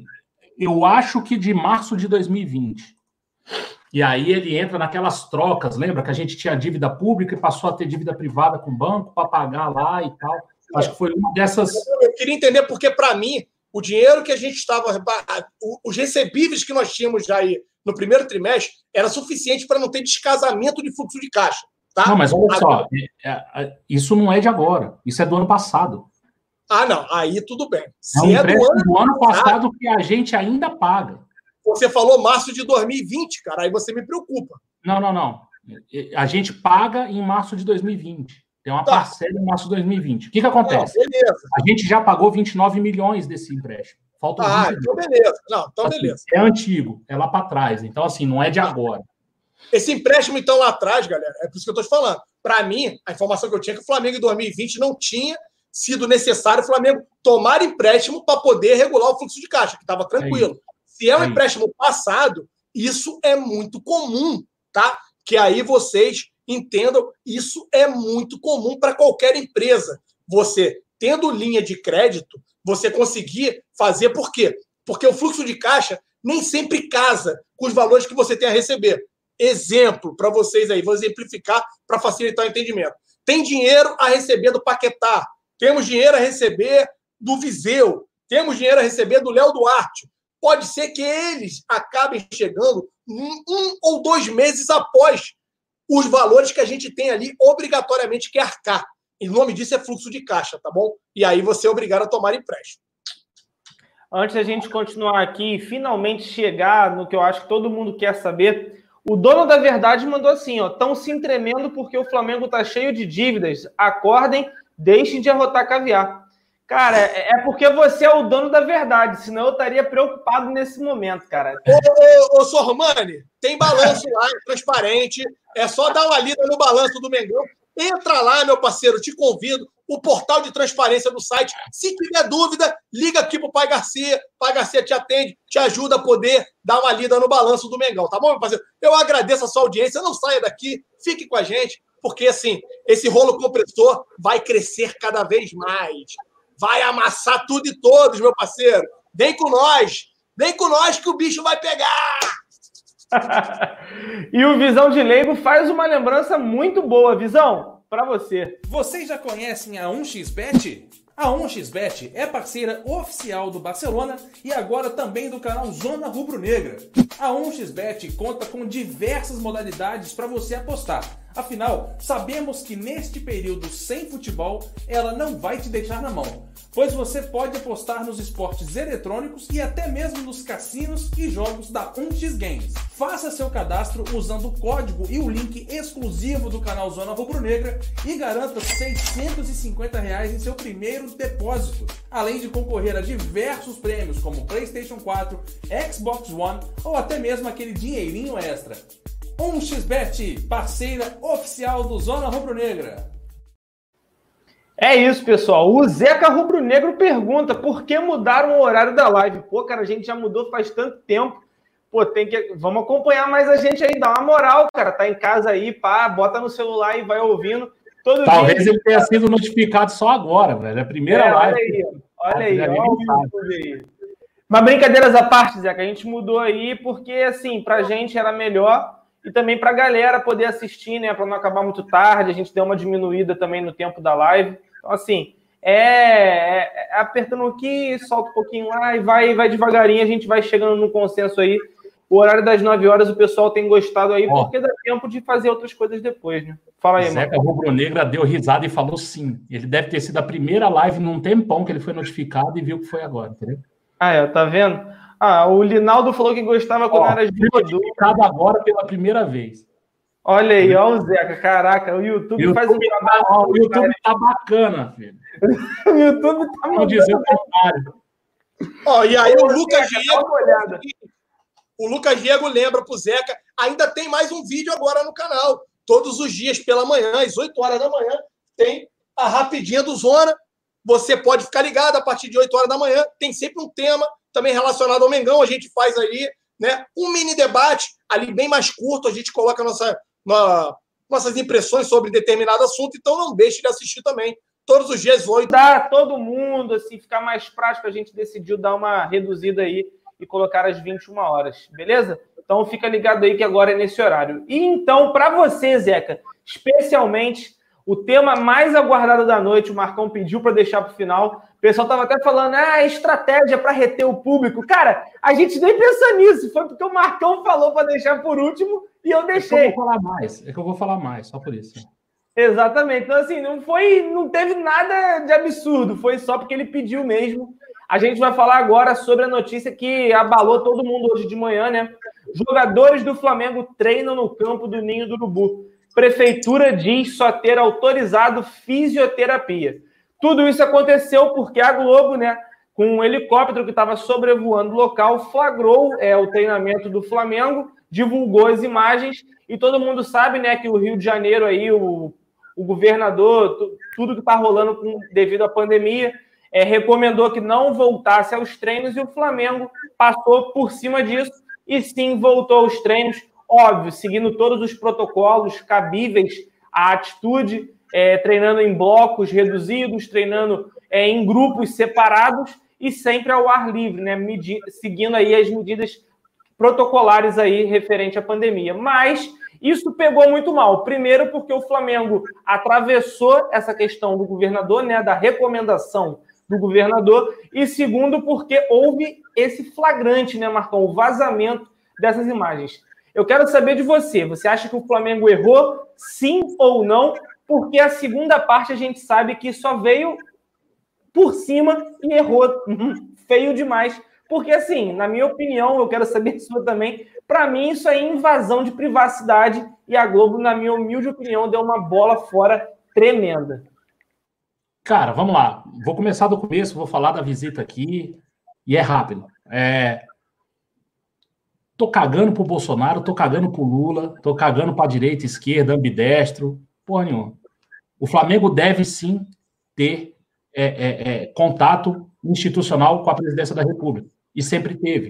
Eu acho que de março de 2020. E aí ele entra naquelas trocas, lembra? Que a gente tinha dívida pública e passou a ter dívida privada com o banco para pagar lá e tal. Acho que foi uma dessas... Eu queria entender porque, para mim, o dinheiro que a gente estava... Os recebíveis que nós tínhamos já aí no primeiro trimestre era suficiente para não ter descasamento de fluxo de caixa. Tá? Não, mas olha só, isso não é de agora, isso é do ano passado. Não, aí tudo bem. Se é um empréstimo do ano passado que a gente ainda paga. Você falou março de 2020, cara, aí você me preocupa. Não. A gente paga em março de 2020. Tem uma parcela em março de 2020. O que acontece? Beleza. A gente já pagou 29 milhões desse empréstimo. Falta 20 então milhões. Beleza. Não, então assim, beleza. É antigo, é lá para trás, então assim, não é de agora. Esse empréstimo, então, lá atrás, galera, é por isso que eu estou te falando. Para mim, a informação que eu tinha é que o Flamengo em 2020 não tinha sido necessário o Flamengo tomar empréstimo para poder regular o fluxo de caixa, que estava tranquilo. Se é um empréstimo passado, isso é muito comum, tá? Que aí vocês entendam, isso é muito comum para qualquer empresa. Você, tendo linha de crédito, você conseguir fazer por quê? Porque o fluxo de caixa nem sempre casa com os valores que você tem a receber. Exemplo para vocês aí, vou exemplificar para facilitar o entendimento. Tem dinheiro a receber do Paquetá, temos dinheiro a receber do Viseu, temos dinheiro a receber do Léo Duarte. pode ser que eles acabem chegando um ou dois meses após os valores que a gente tem ali obrigatoriamente que arcar. E o nome disso é fluxo de caixa, tá bom? E aí você é obrigado a tomar empréstimo. Antes da gente continuar aqui e finalmente chegar no que eu acho que todo mundo quer saber, o dono da verdade mandou assim, ó, estão se tremendo porque o Flamengo tá cheio de dívidas. Acordem, deixem de arrotar caviar. Cara, é porque você é o dono da verdade, senão eu estaria preocupado nesse momento, cara. Ô Sormani, tem balanço lá, é transparente, é só dar uma lida no balanço do Mengão. Entra lá, meu parceiro, te convido, o portal de transparência do site. Se tiver dúvida, liga aqui pro Pai Garcia. Pai Garcia te atende, te ajuda a poder dar uma lida no balanço do Mengão, tá bom, meu parceiro? Eu agradeço a sua audiência, não saia daqui, fique com a gente, porque, assim, esse rolo compressor vai crescer cada vez mais. Vai amassar tudo e todos, meu parceiro. Vem com nós que o bicho vai pegar! E o Visão de Leigo faz uma lembrança muito boa, Visão, para você. Vocês já conhecem a 1xBet? A 1xBet é parceira oficial do Barcelona e agora também do canal Zona Rubro Negra. A 1xBet conta com diversas modalidades para você apostar. Afinal, sabemos que neste período sem futebol, ela não vai te deixar na mão, pois você pode apostar nos esportes eletrônicos e até mesmo nos cassinos e jogos da 1x Games. Faça seu cadastro usando o código e o link exclusivo do canal Zona Rubro Negra e garanta R$ 650 em seu primeiro depósito, além de concorrer a diversos prêmios como PlayStation 4, Xbox One ou até mesmo aquele dinheirinho extra. 1xBet, parceira oficial do Zona Rubro Negra. É isso, pessoal. O Zeca Rubro Negro pergunta por que mudaram o horário da live. Pô, cara, a gente já mudou faz tanto tempo. Pô, tem que... Vamos acompanhar mais a gente aí, dá uma moral, cara. Tá em casa aí, pá, bota no celular e vai ouvindo. Todo talvez dia... ele tenha sido notificado só agora, velho. É a primeira live. Olha aí. Mas brincadeiras à parte, Zeca, a gente mudou aí porque, assim, pra gente era melhor... E também para a galera poder assistir, né? Para não acabar muito tarde, a gente deu uma diminuída também no tempo da live. Então, assim, apertando aqui, solta um pouquinho lá e vai devagarinho, a gente vai chegando num consenso aí. O horário das 9 horas o pessoal tem gostado aí, porque dá tempo de fazer outras coisas depois, né? Fala aí, Zeca Rubro Negra deu risada e falou sim. Ele deve ter sido a primeira live num tempão que ele foi notificado e viu que foi agora, entendeu? Ah, é, tá vendo? Ah, o Linaldo falou que gostava quando era jogador. Agora pela primeira vez. Olha aí, olha o Zeca. Caraca, o YouTube faz um trabalho. O YouTube tá bacana, filho. O YouTube tá muito dizer o contrário. Ó, e aí o Lucas Diego. O Lucas Diego lembra pro Zeca. Ainda tem mais um vídeo agora no canal. Todos os dias pela manhã, às 8 horas da manhã, tem a Rapidinha do Zona. Você pode ficar ligado a partir de 8 horas da manhã. Tem sempre um tema também relacionado ao Mengão, a gente faz ali, né, um mini debate, ali bem mais curto, a gente coloca nossas impressões sobre determinado assunto, então não deixe de assistir também, todos os dias 8. Dá todo mundo, assim, ficar mais prático, a gente decidiu dar uma reduzida aí e colocar às 21 horas, beleza? Então fica ligado aí que agora é nesse horário. E então, para você, Zeca, especialmente... O tema mais aguardado da noite, o Marcão pediu para deixar para o final. O pessoal estava até falando, estratégia para reter o público. Cara, a gente nem pensa nisso. Foi porque o Marcão falou para deixar por último e eu deixei. É que eu vou falar mais, só por isso. Exatamente. Então, assim, não teve nada de absurdo. Foi só porque ele pediu mesmo. A gente vai falar agora sobre a notícia que abalou todo mundo hoje de manhã, né? Jogadores do Flamengo treinam no campo do Ninho do Urubu. Prefeitura diz só ter autorizado fisioterapia. Tudo isso aconteceu porque a Globo, né, com um helicóptero que estava sobrevoando o local, flagrou o treinamento do Flamengo, divulgou as imagens e todo mundo sabe, né, que o Rio de Janeiro, aí, o governador, tudo que está rolando devido à pandemia, recomendou que não voltasse aos treinos e o Flamengo passou por cima disso e sim voltou aos treinos. Óbvio, seguindo todos os protocolos cabíveis à atitude, treinando em blocos reduzidos, treinando em grupos separados e sempre ao ar livre, né? Seguindo aí as medidas protocolares aí referente à pandemia. Mas isso pegou muito mal. Primeiro porque o Flamengo atravessou essa questão do governador, né? Da recomendação do governador, e segundo, porque houve esse flagrante, né, Marcão, o vazamento dessas imagens. Eu quero saber de você, você acha que o Flamengo errou, sim ou não? Porque a segunda parte a gente sabe que só veio por cima e errou feio demais. Porque, assim, na minha opinião, eu quero saber isso também, para mim isso é invasão de privacidade e a Globo, na minha humilde opinião, deu uma bola fora tremenda. Cara, vamos lá. Vou começar do começo, vou falar da visita aqui e é rápido. Tô cagando pro Bolsonaro, tô cagando pro Lula, tô cagando pra direita, esquerda, ambidestro, porra nenhuma. O Flamengo deve sim ter contato institucional com a presidência da República. E sempre teve.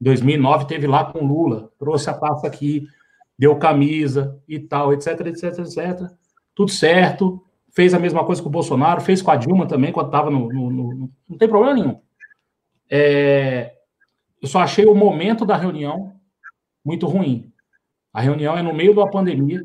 Em 2009 teve lá com Lula, trouxe a taça aqui, deu camisa e tal, etc, etc, etc. Tudo certo. Fez a mesma coisa com o Bolsonaro, fez com a Dilma também, quando estava no... Não tem problema nenhum. Eu só achei o momento da reunião muito ruim. A reunião é no meio da pandemia.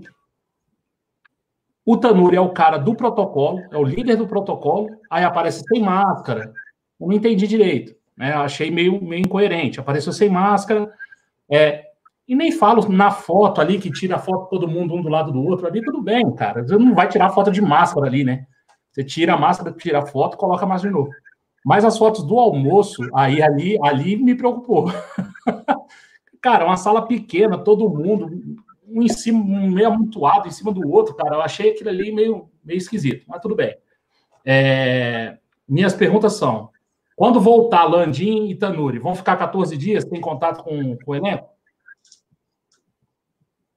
O Tanuri é o cara do protocolo, é o líder do protocolo, aí aparece sem máscara. Eu não entendi direito, né? Achei meio incoerente. Apareceu sem máscara, e nem falo na foto ali, que tira a foto todo mundo um do lado do outro ali, tudo bem, cara. Você não vai tirar foto de máscara ali, né? Você tira a máscara, tira a foto, coloca a máscara de novo. Mas as fotos do almoço, aí ali me preocupou. Cara, uma sala pequena, todo mundo, um em cima, um meio amontoado em cima do outro, cara. Eu achei aquilo ali meio esquisito, mas tudo bem. Minhas perguntas são, quando voltar Landim e Tanuri, vão ficar 14 dias sem contato com o elenco?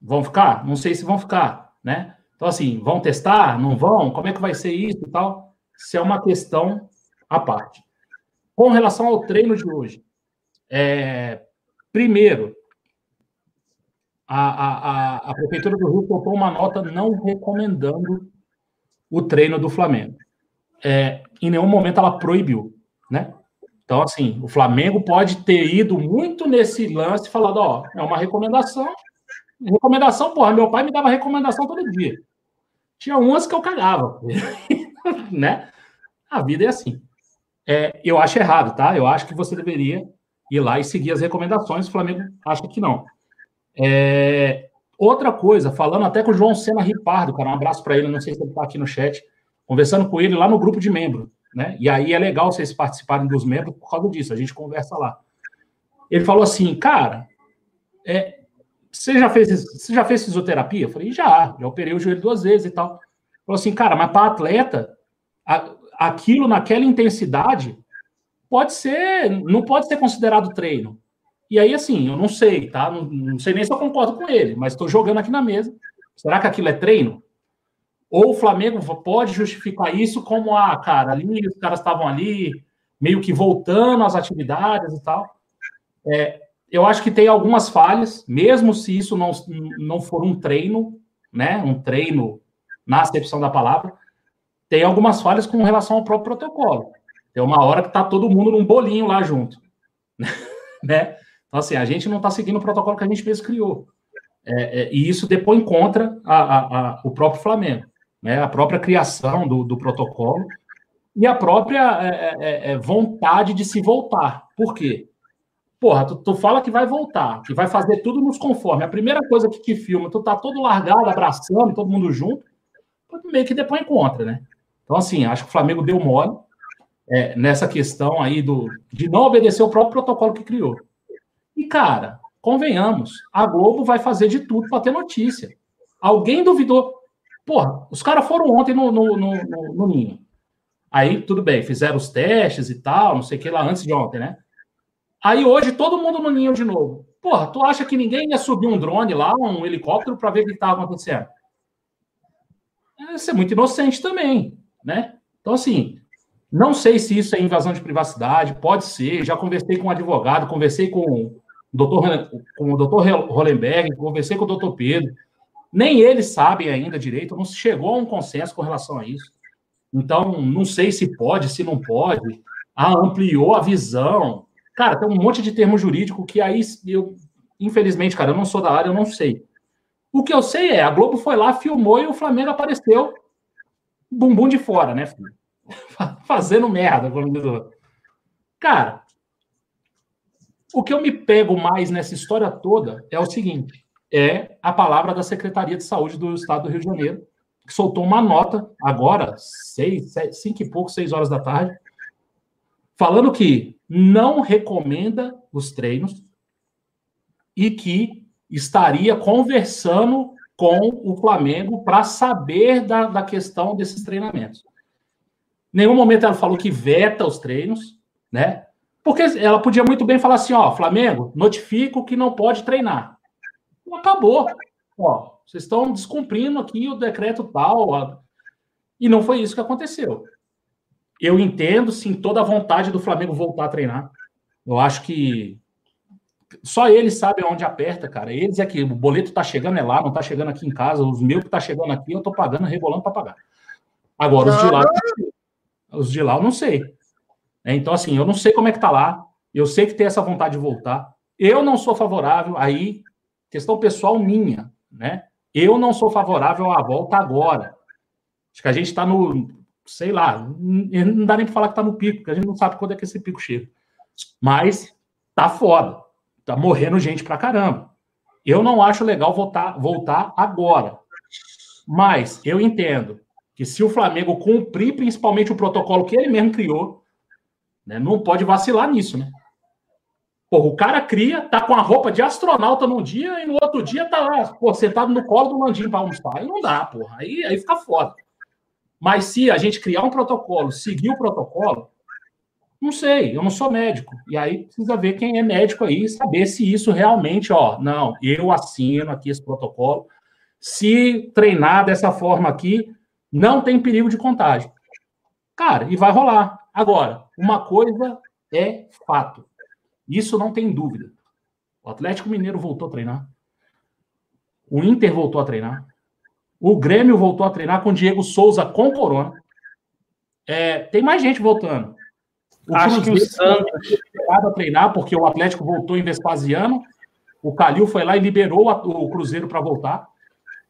Vão ficar? Não sei se vão ficar, né? Então, assim, vão testar? Não vão? Como é que vai ser isso e tal? Isso é uma questão à parte. Com relação ao treino de hoje, primeiro, a Prefeitura do Rio colocou uma nota não recomendando o treino do Flamengo. Em nenhum momento ela proibiu, né? Então, assim, o Flamengo pode ter ido muito nesse lance, falando, ó, é uma recomendação. Recomendação, porra, meu pai me dava recomendação todo dia. Tinha umas que eu cagava, né? A vida é assim. Eu acho errado, tá? Eu acho que você deveria ir lá e seguir as recomendações, o Flamengo acha que não. Outra coisa, falando até com o João Sena Ripardo, cara, um abraço para ele, não sei se ele tá aqui no chat, conversando com ele lá no grupo de membro, né? E aí é legal vocês participarem dos membros por causa disso, a gente conversa lá. Ele falou assim, cara, Você já fez fisioterapia? Eu falei, já operei o joelho 2 vezes e tal. Falou assim, cara, mas para atleta, aquilo naquela intensidade não pode ser considerado treino. E aí, assim, eu não sei, tá? Não sei nem se eu concordo com ele, mas estou jogando aqui na mesa. Será que aquilo é treino? Ou o Flamengo pode justificar isso como, cara, ali os caras estavam ali, meio que voltando às atividades e tal. Eu acho que tem algumas falhas, mesmo se isso não for um treino, né? Um treino na acepção da palavra, tem algumas falhas com relação ao próprio protocolo. Tem uma hora que está todo mundo num bolinho lá junto, né? Então, assim, a gente não está seguindo o protocolo que a gente mesmo criou. E isso depois encontra o próprio Flamengo, né? A própria criação do protocolo e a própria vontade de se voltar. Por quê? Porra, tu fala que vai voltar, que vai fazer tudo nos conforme. A primeira coisa que te filma, tu tá todo largado, abraçando, todo mundo junto, meio que depois encontra, né? Então, assim, acho que o Flamengo deu mole nessa questão aí de não obedecer o próprio protocolo que criou. E, cara, convenhamos, a Globo vai fazer de tudo para ter notícia. Alguém duvidou? Porra, os caras foram ontem no Ninho. Aí, tudo bem, fizeram os testes e tal, não sei o que lá, antes de ontem, né? Aí hoje todo mundo no Ninho de novo. Porra, tu acha que ninguém ia subir um drone lá, um helicóptero, para ver o que estava acontecendo? Isso é muito inocente também, né? Então, assim, não sei se isso é invasão de privacidade, pode ser. Já conversei com um advogado, conversei com o doutor Hollenberg, conversei com o doutor Pedro. Nem eles sabem ainda direito, não se chegou a um consenso com relação a isso. Então, não sei se pode, se não pode. Ampliou a visão. Cara, tem um monte de termo jurídico que aí eu, infelizmente, cara, eu não sou da área, eu não sei. O que eu sei a Globo foi lá, filmou e o Flamengo apareceu bumbum de fora, né, filho? fazendo merda, como diz o outro. Cara, o que eu me pego mais nessa história toda é o seguinte, é a palavra da Secretaria de Saúde do Estado do Rio de Janeiro, que soltou uma nota agora, 6 horas da tarde, falando que não recomenda os treinos e que estaria conversando com o Flamengo para saber da questão desses treinamentos. Em nenhum momento ela falou que veta os treinos, né? Porque ela podia muito bem falar assim, ó, Flamengo, notifico que não pode treinar. Acabou. Ó, vocês estão descumprindo aqui o decreto tal. Ó. E não foi isso que aconteceu. Eu entendo, sim, toda a vontade do Flamengo voltar a treinar. Eu acho que só eles sabem onde aperta, cara. Eles é que o boleto tá chegando é lá, não tá chegando aqui em casa. Os meus que tá chegando aqui, eu tô pagando, rebolando para pagar. Agora, os de lá, eu não sei. Então, assim, eu não sei como é que tá lá. Eu sei que tem essa vontade de voltar. Eu não sou favorável, aí, questão pessoal minha, né? Eu não sou favorável à volta agora. Acho que a gente tá no, sei lá, não dá nem para falar que tá no pico, porque a gente não sabe quando é que esse pico chega. Mas tá foda. Tá morrendo gente pra caramba. Eu não acho legal voltar agora. Mas eu entendo que se o Flamengo cumprir principalmente o protocolo que ele mesmo criou, né, não pode vacilar nisso, né? Porra, o cara tá com a roupa de astronauta num dia e no outro dia tá lá, pô, sentado no colo do Landinho pra almoçar. Aí não dá, porra. Aí fica foda. Mas se a gente criar um protocolo, seguir o protocolo, não sei, eu não sou médico. E aí precisa ver quem é médico aí e saber se isso realmente, ó, não, eu assino aqui esse protocolo. Se treinar dessa forma aqui, não tem perigo de contágio. Cara, e vai rolar. Agora, uma coisa é fato. Isso não tem dúvida. O Atlético Mineiro voltou a treinar. O Inter voltou a treinar. O Grêmio voltou a treinar com o Diego Souza com corona. Tem mais gente voltando. Acho que o Santos foi a treinar porque o Atlético voltou em Vespasiano. O Calil foi lá e liberou o Cruzeiro para voltar.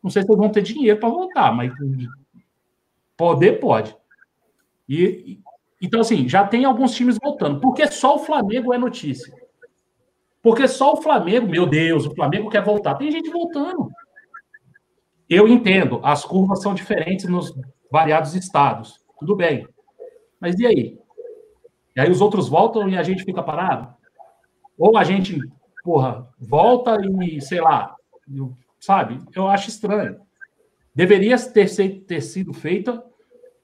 Não sei se eles vão ter dinheiro para voltar, mas poder pode. Então, assim, já tem alguns times voltando. Porque só o Flamengo é notícia. Porque só o Flamengo, meu Deus, o Flamengo quer voltar. Tem gente voltando. Eu entendo, as curvas são diferentes nos variados estados. Tudo bem. Mas e aí? E aí os outros voltam e a gente fica parado? Ou a gente, porra, volta e, sei lá, sabe? Eu acho estranho. Deveria ter sido feita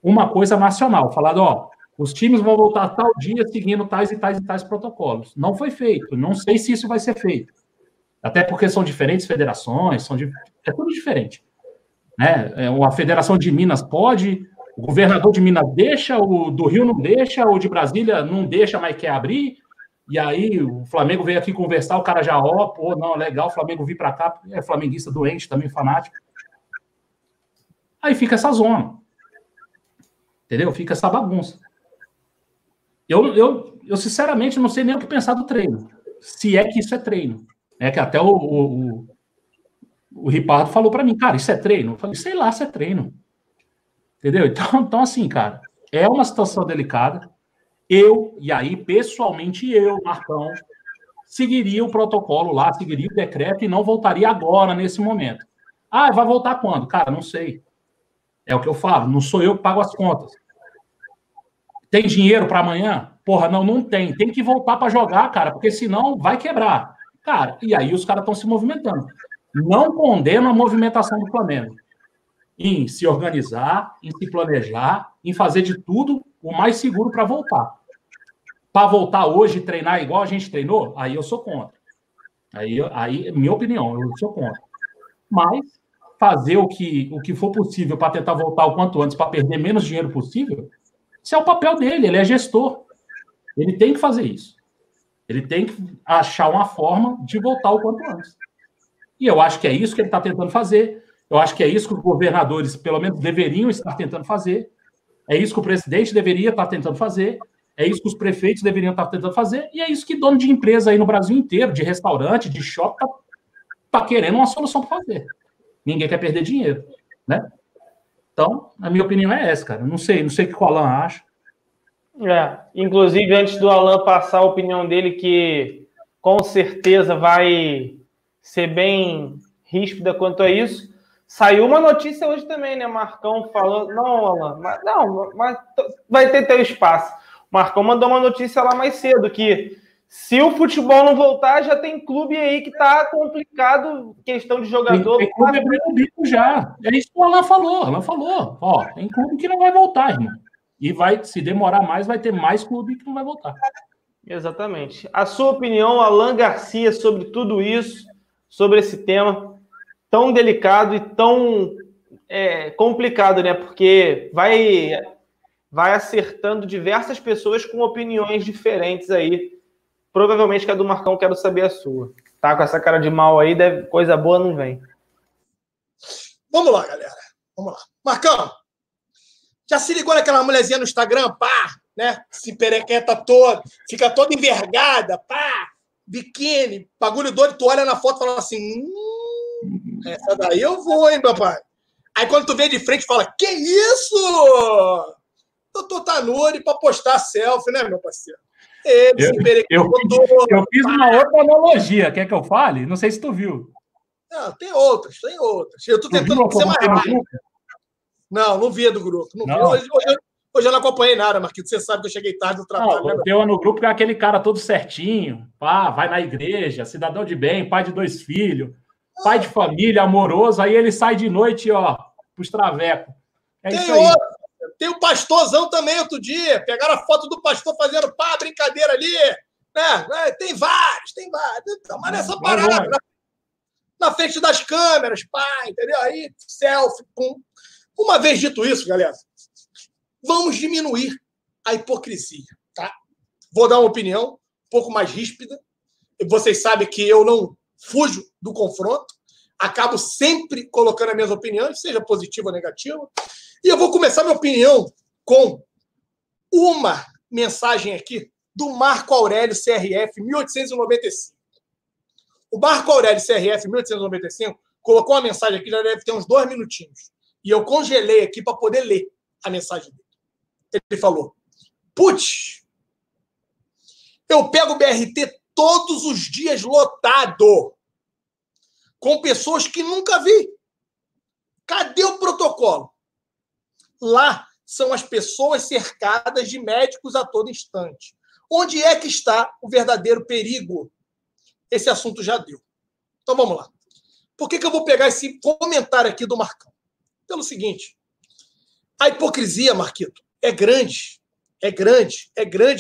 uma coisa nacional, falado, ó, os times vão voltar tal dia seguindo tais e tais e tais protocolos. Não foi feito. Não sei se isso vai ser feito. Até porque são diferentes federações, é tudo diferente. Né? A Federação de Minas pode... O governador de Minas deixa, o do Rio não deixa, o de Brasília não deixa, mas quer abrir. E aí o Flamengo veio aqui conversar, o cara já, ó, pô, não, legal, o Flamengo vir para cá, é flamenguista doente, também fanático. Aí fica essa zona. Entendeu? Fica essa bagunça. Eu sinceramente não sei nem o que pensar do treino. Se é que isso é treino. É que até o Ripardo falou para mim, cara, isso é treino? Eu falei, sei lá se é treino. Entendeu? Então, assim, cara, é uma situação delicada. Pessoalmente, Marcão, seguiria o protocolo lá, seguiria o decreto e não voltaria agora, nesse momento. Ah, vai voltar quando? Cara, não sei. É o que eu falo, não sou eu que pago as contas. Tem dinheiro para amanhã? Porra, não tem. Tem que voltar para jogar, cara, porque senão vai quebrar. Cara, e aí os caras estão se movimentando. Não condeno a movimentação do Flamengo. Em se organizar, em se planejar, em fazer de tudo o mais seguro para voltar. Para voltar hoje e treinar igual a gente treinou, aí eu sou contra. Aí minha opinião, eu sou contra. Mas fazer o que for possível para tentar voltar o quanto antes, para perder menos dinheiro possível, isso é o papel dele, ele é gestor. Ele tem que fazer isso. Ele tem que achar uma forma de voltar o quanto antes. E eu acho que é isso que ele está tentando fazer. Eu acho que é isso que os governadores, pelo menos, deveriam estar tentando fazer. É isso que o presidente deveria estar tentando fazer. É isso que os prefeitos deveriam estar tentando fazer. E é isso que dono de empresa aí no Brasil inteiro, de restaurante, de shopping, está querendo uma solução para fazer. Ninguém quer perder dinheiro, né? Então, a minha opinião é essa, cara. Não sei o que o Alan acha. É, inclusive, antes do Alan passar a opinião dele, que com certeza vai ser bem ríspida quanto a isso, saiu uma notícia hoje também, né? Marcão falou... Não, Alan, mas vai ter teu espaço. Marcão mandou uma notícia lá mais cedo, que se o futebol não voltar, já tem clube aí que tá complicado, questão de jogador. Tem clube abrindo o bico já. É isso que o Alan falou. Ó, tem clube que não vai voltar, irmão. E vai, se demorar mais, vai ter mais clube que não vai voltar. Exatamente. A sua opinião, Alan Garcia, sobre tudo isso, sobre esse tema tão delicado e tão complicado, né? Porque vai acertando diversas pessoas com opiniões diferentes aí. Provavelmente que a do Marcão, quero saber a sua. Tá com essa cara de mal aí, coisa boa não vem. Vamos lá, galera. Vamos lá. Marcão, já se ligou naquela mulherzinha no Instagram? Pá, né? Se perequenta toda, fica toda envergada, pá, biquíni, bagulho doido. Tu olha na foto e fala assim, essa daí eu vou, hein, papai? Aí quando tu vem de frente, fala, que isso? Tu tá nude pra postar selfie, né, meu parceiro? Eu fiz uma outra analogia, quer que eu fale? Não sei se tu viu. Não, tem outras. Eu tô tentando ser mais rápido. Não vi do grupo. Não. Hoje eu não acompanhei nada, Marquinhos. Você sabe que eu cheguei tarde do trabalho. Não, deu no grupo que é aquele cara todo certinho, pá, vai na igreja, cidadão de bem, pai de 2 filhos, pai de família, amoroso, aí ele sai de noite, ó, pros travecos. Tem o pastorzão também outro dia. Pegaram a foto do pastor fazendo pá, brincadeira ali. Né? Tem vários. Então, mas nessa parada, na frente das câmeras, pá, entendeu? Aí, selfie, pum. Uma vez dito isso, galera, vamos diminuir a hipocrisia, tá? Vou dar uma opinião um pouco mais ríspida. Vocês sabem que eu não fujo do confronto. Acabo sempre colocando as minhas opiniões, seja positiva ou negativa. E eu vou começar minha opinião com uma mensagem aqui do Marco Aurélio CRF 1895. O Marco Aurélio CRF 1895 colocou uma mensagem aqui, já deve ter uns 2 minutinhos. E eu congelei aqui para poder ler a mensagem dele. Ele falou, putz, eu pego o BRT todos os dias lotado, com pessoas que nunca vi. Cadê o protocolo? Lá são as pessoas cercadas de médicos a todo instante. Onde é que está o verdadeiro perigo? Esse assunto já deu. Então vamos lá. Por que eu vou pegar esse comentário aqui do Marcão? Pelo seguinte, a hipocrisia, Marquito, é grande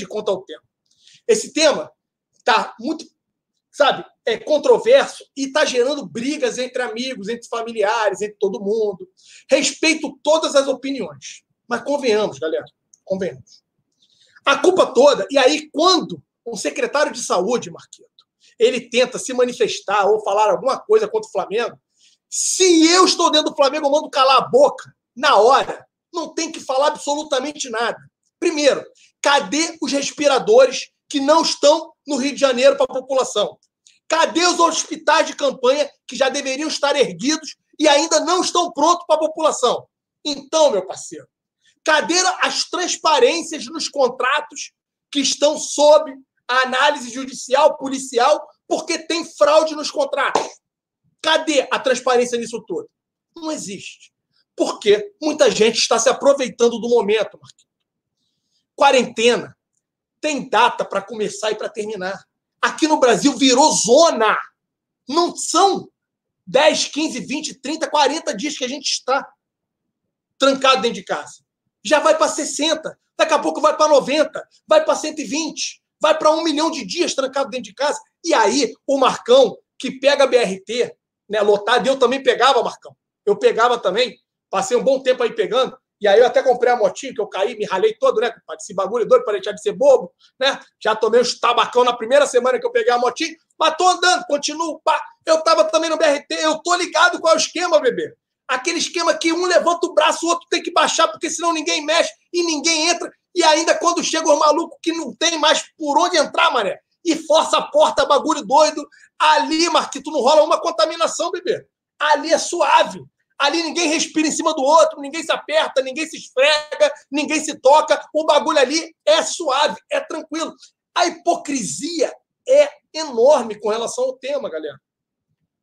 quanto ao tema. Esse tema está muito, sabe, é controverso e está gerando brigas entre amigos, entre familiares, entre todo mundo. Respeito todas as opiniões. Mas convenhamos, galera, convenhamos. A culpa toda, e aí quando um secretário de saúde, Marquito, ele tenta se manifestar ou falar alguma coisa contra o Flamengo, se eu estou dentro do Flamengo, eu mando calar a boca na hora. Não tem que falar absolutamente nada. Primeiro, cadê os respiradores que não estão no Rio de Janeiro para a população? Cadê os hospitais de campanha que já deveriam estar erguidos e ainda não estão prontos para a população? Então, meu parceiro, cadê as transparências nos contratos que estão sob a análise judicial, policial, porque tem fraude nos contratos? Cadê a transparência nisso tudo? Não existe. Porque muita gente está se aproveitando do momento, Marquinhos. Quarentena tem data para começar e para terminar. Aqui no Brasil virou zona. Não são 10, 15, 20, 30, 40 dias que a gente está trancado dentro de casa. Já vai para 60, daqui a pouco vai para 90, vai para 120, vai para 1 milhão de dias trancado dentro de casa. E aí o Marcão, que pega BRT, né, lotado, eu também pegava, Marcão. Eu pegava também, passei um bom tempo aí pegando. E aí eu até comprei a motinha, que eu caí, me ralei todo, né, compadre? Esse bagulho doido para deixar de ser bobo, né? Já tomei uns tabacão na primeira semana que eu peguei a motinha, mas tô andando, continuo, pá. Eu tava também no BRT, eu tô ligado qual é o esquema, bebê. Aquele esquema que um levanta o braço, o outro tem que baixar, porque senão ninguém mexe e ninguém entra. E ainda quando chega os malucos que não tem mais por onde entrar, mané, e força a porta, bagulho doido. Ali, Marquito, não rola uma contaminação, bebê. Ali é suave. Ali ninguém respira em cima do outro, ninguém se aperta, ninguém se esfrega, ninguém se toca. O bagulho ali é suave, é tranquilo. A hipocrisia é enorme com relação ao tema, galera.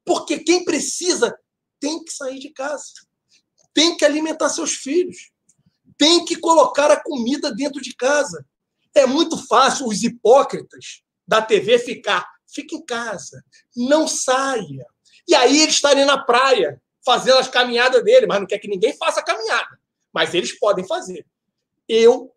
Porque quem precisa tem que sair de casa, tem que alimentar seus filhos, tem que colocar a comida dentro de casa. É muito fácil os hipócritas da TV fica em casa, não saia. E aí eles estarem na praia, fazendo as caminhadas dele, mas não quer que ninguém faça a caminhada. Mas eles podem fazer. Eu,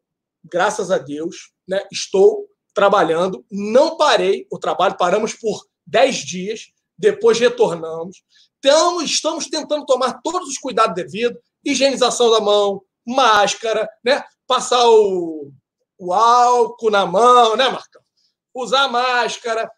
graças a Deus, né, estou trabalhando, não parei o trabalho, paramos por 10 dias, depois retornamos. Então, estamos tentando tomar todos os cuidados devidos, higienização da mão, máscara, né, passar o álcool na mão, né, Marcão? Usar máscara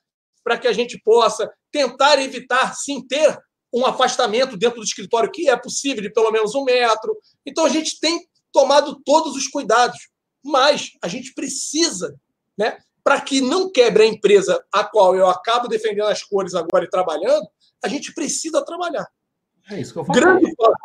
para que a gente possa tentar evitar, sim, ter um afastamento dentro do escritório, que é possível, de pelo menos 1 metro. Então, a gente tem tomado todos os cuidados, mas a gente precisa, né, para que não quebre a empresa a qual eu acabo defendendo as cores agora e trabalhando, a gente precisa trabalhar. É isso que eu falo. Grande fato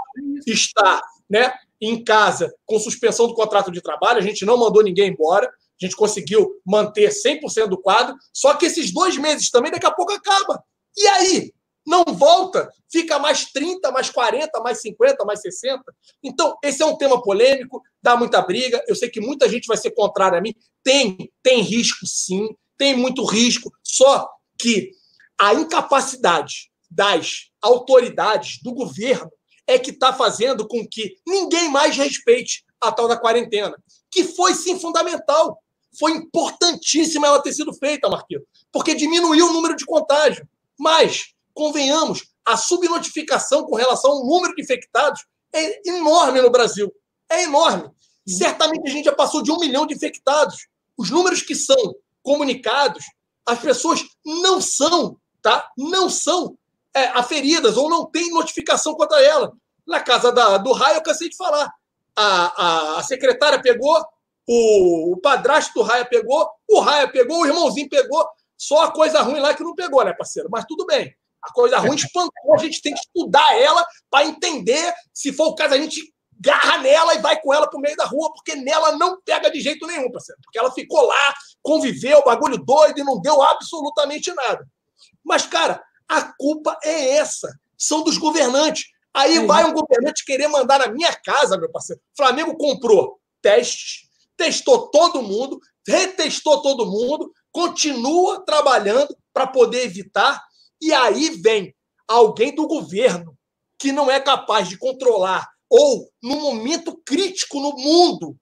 está, né, em casa com suspensão do contrato de trabalho, a gente não mandou ninguém embora, a gente conseguiu manter 100% do quadro, só que esses 2 meses também daqui a pouco acaba. E aí? Não volta, fica mais 30, mais 40, mais 50, mais 60. Então, esse é um tema polêmico, dá muita briga, eu sei que muita gente vai ser contrária a mim. Tem risco, sim, tem muito risco, só que a incapacidade das autoridades, do governo, é que está fazendo com que ninguém mais respeite a tal da quarentena, que foi, sim, fundamental. Foi importantíssima ela ter sido feita, Marquinhos, porque diminuiu o número de contágio, mas... Convenhamos, a subnotificação com relação ao número de infectados é enorme no Brasil. É enorme. Certamente a gente já passou de 1 milhão de infectados. Os números que são comunicados, as pessoas não são, tá? Não são aferidas ou não têm notificação contra ela. Na casa do Raio, eu cansei de falar. A secretária pegou, o padrasto do Raio pegou, o irmãozinho pegou. Só a coisa ruim lá que não pegou, né, parceiro? Mas tudo bem. A coisa ruim espantou, a gente tem que estudar ela para entender. Se for o caso, a gente garra nela e vai com ela pro meio da rua, porque nela não pega de jeito nenhum, parceiro. Porque ela ficou lá, conviveu, bagulho doido e não deu absolutamente nada. Mas, cara, a culpa é essa. São dos governantes. Aí vai um governante querer mandar na minha casa, meu parceiro. Flamengo comprou testes, testou todo mundo, retestou todo mundo, continua trabalhando para poder evitar. E aí vem alguém do governo que não é capaz de controlar ou, num momento crítico no mundo,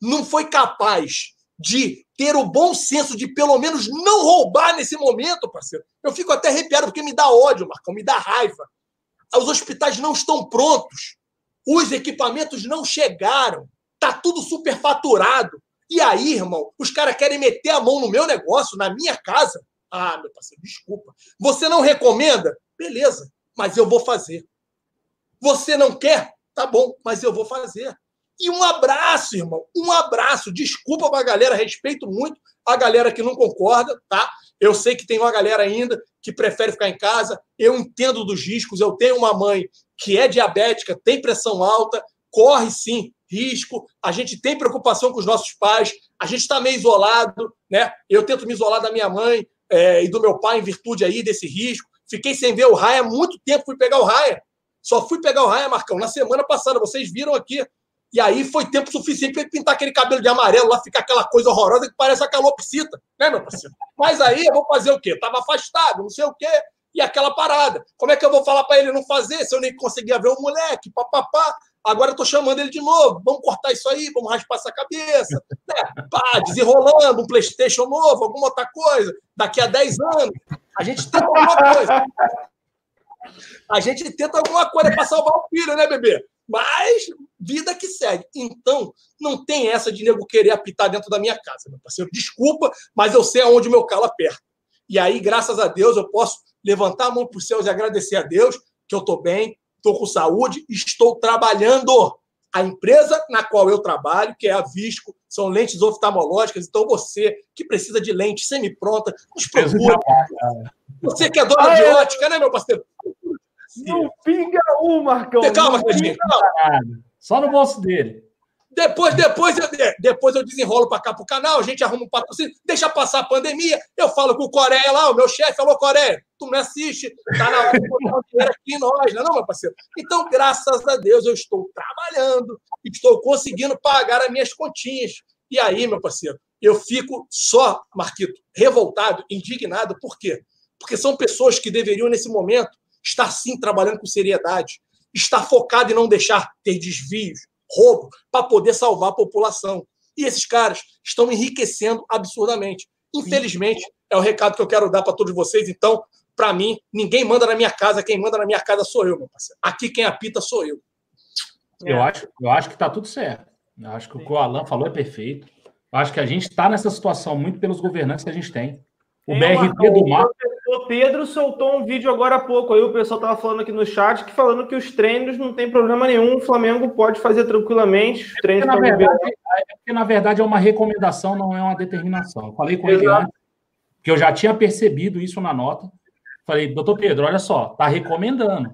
não foi capaz de ter o bom senso de, pelo menos, não roubar nesse momento, parceiro. Eu fico até arrepiado porque me dá ódio, Marcão, me dá raiva. Os hospitais não estão prontos, os equipamentos não chegaram, tá tudo superfaturado. E aí, irmão, os caras querem meter a mão no meu negócio, na minha casa. Ah, meu parceiro, desculpa. Você não recomenda? Beleza, mas eu vou fazer. Você não quer? Tá bom, mas eu vou fazer. E um abraço, irmão, um abraço. Desculpa pra galera, respeito muito a galera que não concorda, tá? Eu sei que tem uma galera ainda que prefere ficar em casa, eu entendo dos riscos, eu tenho uma mãe que é diabética, tem pressão alta, corre sim risco, a gente tem preocupação com os nossos pais, a gente tá meio isolado, né? Eu tento me isolar da minha mãe, e do meu pai, em virtude aí desse risco. Fiquei sem ver o Raia há muito tempo, fui pegar o Raia. Só fui pegar o Raia, Marcão, na semana passada, vocês viram aqui. E aí foi tempo suficiente para ele pintar aquele cabelo de amarelo, lá ficar aquela coisa horrorosa que parece a calopsita, né, meu parceiro? Mas aí eu vou fazer o quê? Eu tava afastado, não sei o quê, e aquela parada. Como é que eu vou falar para ele não fazer, se eu nem conseguia ver o moleque, papapá? Agora eu tô chamando ele de novo, vamos cortar isso aí, vamos raspar essa cabeça, né? Pá, desenrolando, um PlayStation novo, alguma outra coisa, daqui a 10 anos, a gente tenta alguma coisa. A gente tenta alguma coisa para salvar o filho, né, bebê? Mas vida que segue. Então, não tem essa de nego querer apitar dentro da minha casa, meu parceiro. Desculpa, mas eu sei aonde o meu calo aperta. E aí, graças a Deus, eu posso levantar a mão para os céus e agradecer a Deus que eu tô bem, estou com saúde, estou trabalhando. A empresa na qual eu trabalho, que é a Visco, são lentes oftalmológicas. Então, você que precisa de lente semi-pronta, nos procura. Você que é dona de ótica, né, meu parceiro? Garcia. Não pinga um, Marcão. Calma, Cristinho. Só no bolso dele. Depois eu desenrolo para cá para o canal, a gente arruma um patrocínio, deixa passar a pandemia, eu falo com o Coreia lá, o meu chefe falou, Coreia, tu me assiste, tá na hora de botar o dinheiro aqui em nós, não é, meu parceiro? Então, graças a Deus, eu estou trabalhando, estou conseguindo pagar as minhas continhas. E aí, meu parceiro, eu fico só, Marquito, revoltado, indignado, por quê? Porque são pessoas que deveriam, nesse momento, estar sim trabalhando com seriedade, estar focado em não deixar ter desvios, roubo, para poder salvar a população. E esses caras estão enriquecendo absurdamente. Infelizmente, é o recado que eu quero dar para todos vocês. Então, para mim, ninguém manda na minha casa. Quem manda na minha casa sou eu, meu parceiro. Aqui quem apita sou eu. Eu acho que está tudo certo. Eu acho que o que o Alan falou é perfeito. Eu acho que a gente está nessa situação muito pelos governantes que a gente tem. O BRT do Mar... O Pedro soltou um vídeo agora há pouco, aí o pessoal estava falando aqui no chat, que falando que os treinos não tem problema nenhum, o Flamengo pode fazer tranquilamente. Os treinos porque, na verdade, é uma recomendação, não é uma determinação. Eu falei com ele antes, que eu já tinha percebido isso na nota. Falei, doutor Pedro, olha só, tá recomendando.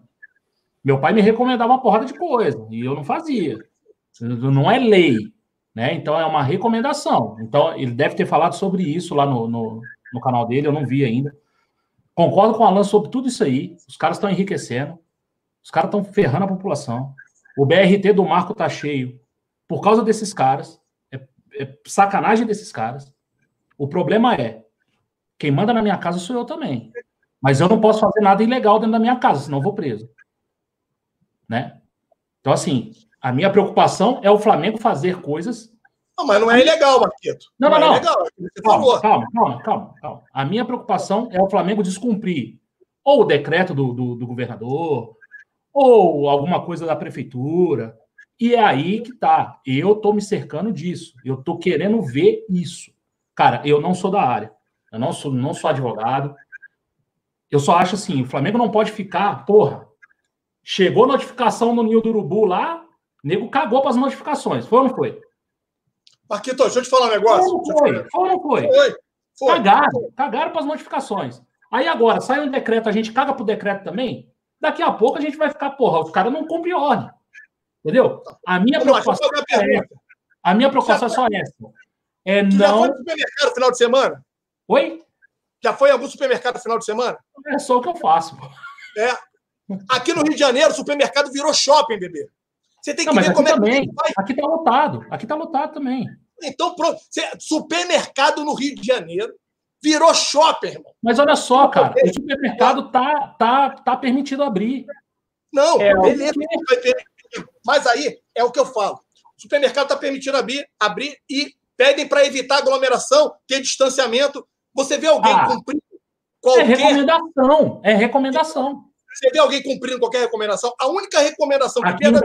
Meu pai me recomendava uma porrada de coisa, e eu não fazia. Não é lei, né? Então, é uma recomendação. Então, ele deve ter falado sobre isso lá no canal dele, eu não vi ainda. Concordo com o Alan sobre tudo isso aí. Os caras estão enriquecendo. Os caras estão ferrando a população. O BRT do Marco tá cheio por causa desses caras. É sacanagem desses caras. O problema é, quem manda na minha casa sou eu também. Mas eu não posso fazer nada ilegal dentro da minha casa, senão eu vou preso. Né? Então, assim, a minha preocupação é o Flamengo fazer coisas... Não, mas não é ilegal, Marquito. Não. É ilegal. Calma. A minha preocupação é o Flamengo descumprir ou o decreto do governador ou alguma coisa da prefeitura. E é aí que tá. Eu tô me cercando disso. Eu tô querendo ver isso. Cara, eu não sou da área. Eu não sou advogado. Eu só acho assim, o Flamengo não pode ficar... Porra, chegou notificação no Ninho do Urubu lá, o nego cagou para as notificações. Foi ou não foi? Marquito, deixa eu te falar um negócio. Foi. Cagaram para as notificações. Aí agora, sai um decreto, a gente caga pro decreto também, daqui a pouco a gente vai ficar, porra, os caras não cumprem ordem. Entendeu? A minha preocupação é só essa. Já foi no supermercado no final de semana? Oi? Já foi em algum supermercado no final de semana? É só o que eu faço. É. Aqui no Rio de Janeiro, o supermercado virou shopping, bebê. Você tem que ver como é que faz. Aqui tá lotado também. Então, pronto. Supermercado no Rio de Janeiro virou shopping, irmão. Mas olha só, cara. O supermercado tá permitido abrir. Não, beleza. Mas aí é o que eu falo. O supermercado tá permitido abrir e pedem para evitar aglomeração, ter distanciamento. Você vê alguém cumprindo qualquer... É recomendação. Você vê alguém cumprindo qualquer recomendação? A única recomendação que pega...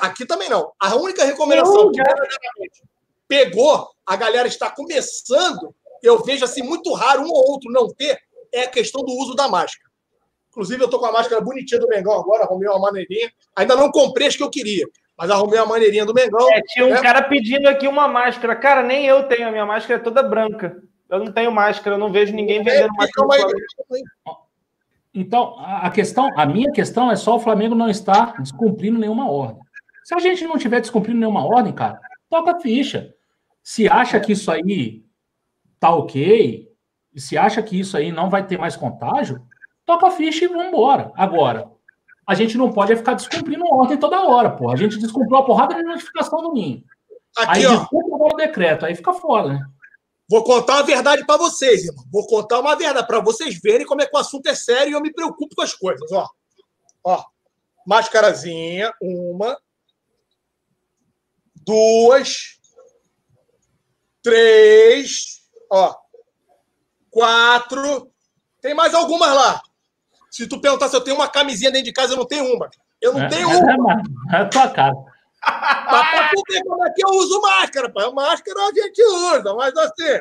Aqui também não. A única recomendação que pegou, a galera está começando, eu vejo assim, muito raro um ou outro não ter, é a questão do uso da máscara. Inclusive, eu estou com a máscara bonitinha do Mengão agora, arrumei uma maneirinha. Ainda não comprei as que eu queria, mas arrumei uma maneirinha do Mengão. Tinha um cara pedindo aqui uma máscara. Cara, nem eu tenho, a minha máscara é toda branca. Eu não tenho máscara, eu não vejo ninguém vendendo máscara. Então, a minha questão é só o Flamengo não estar descumprindo nenhuma ordem. Se a gente não estiver descumprindo nenhuma ordem, cara, toca a ficha. Se acha que isso aí tá ok, e se acha que isso aí não vai ter mais contágio, toca a ficha e vamos embora. Agora, a gente não pode ficar descumprindo ordem toda hora, porra. A gente descumpriu a porrada de notificação do Ninho. Aí descumpre o decreto, aí fica fora, né? Vou contar uma verdade para vocês, irmão. Vou contar uma verdade para vocês verem como é que o assunto é sério e eu me preocupo com as coisas. Ó. Mascarazinha. Uma. Duas. Três. Ó. Quatro. Tem mais algumas lá. Se tu perguntar se eu tenho uma camisinha dentro de casa, eu não tenho uma. Eu não tenho uma. É tua cara. Mas pra tu ver como é que eu uso máscara, pai. Máscara a gente usa, mas assim.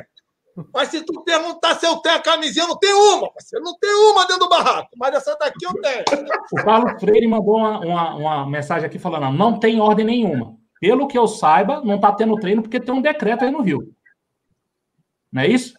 Mas se tu perguntar se eu tenho a camisinha, eu não tenho uma, parceiro. Não tenho uma dentro do barraco, mas essa daqui eu tenho. O Paulo Freire mandou uma mensagem aqui falando: não tem ordem nenhuma. Pelo que eu saiba, não tá tendo treino porque tem um decreto aí no Rio. Não é isso?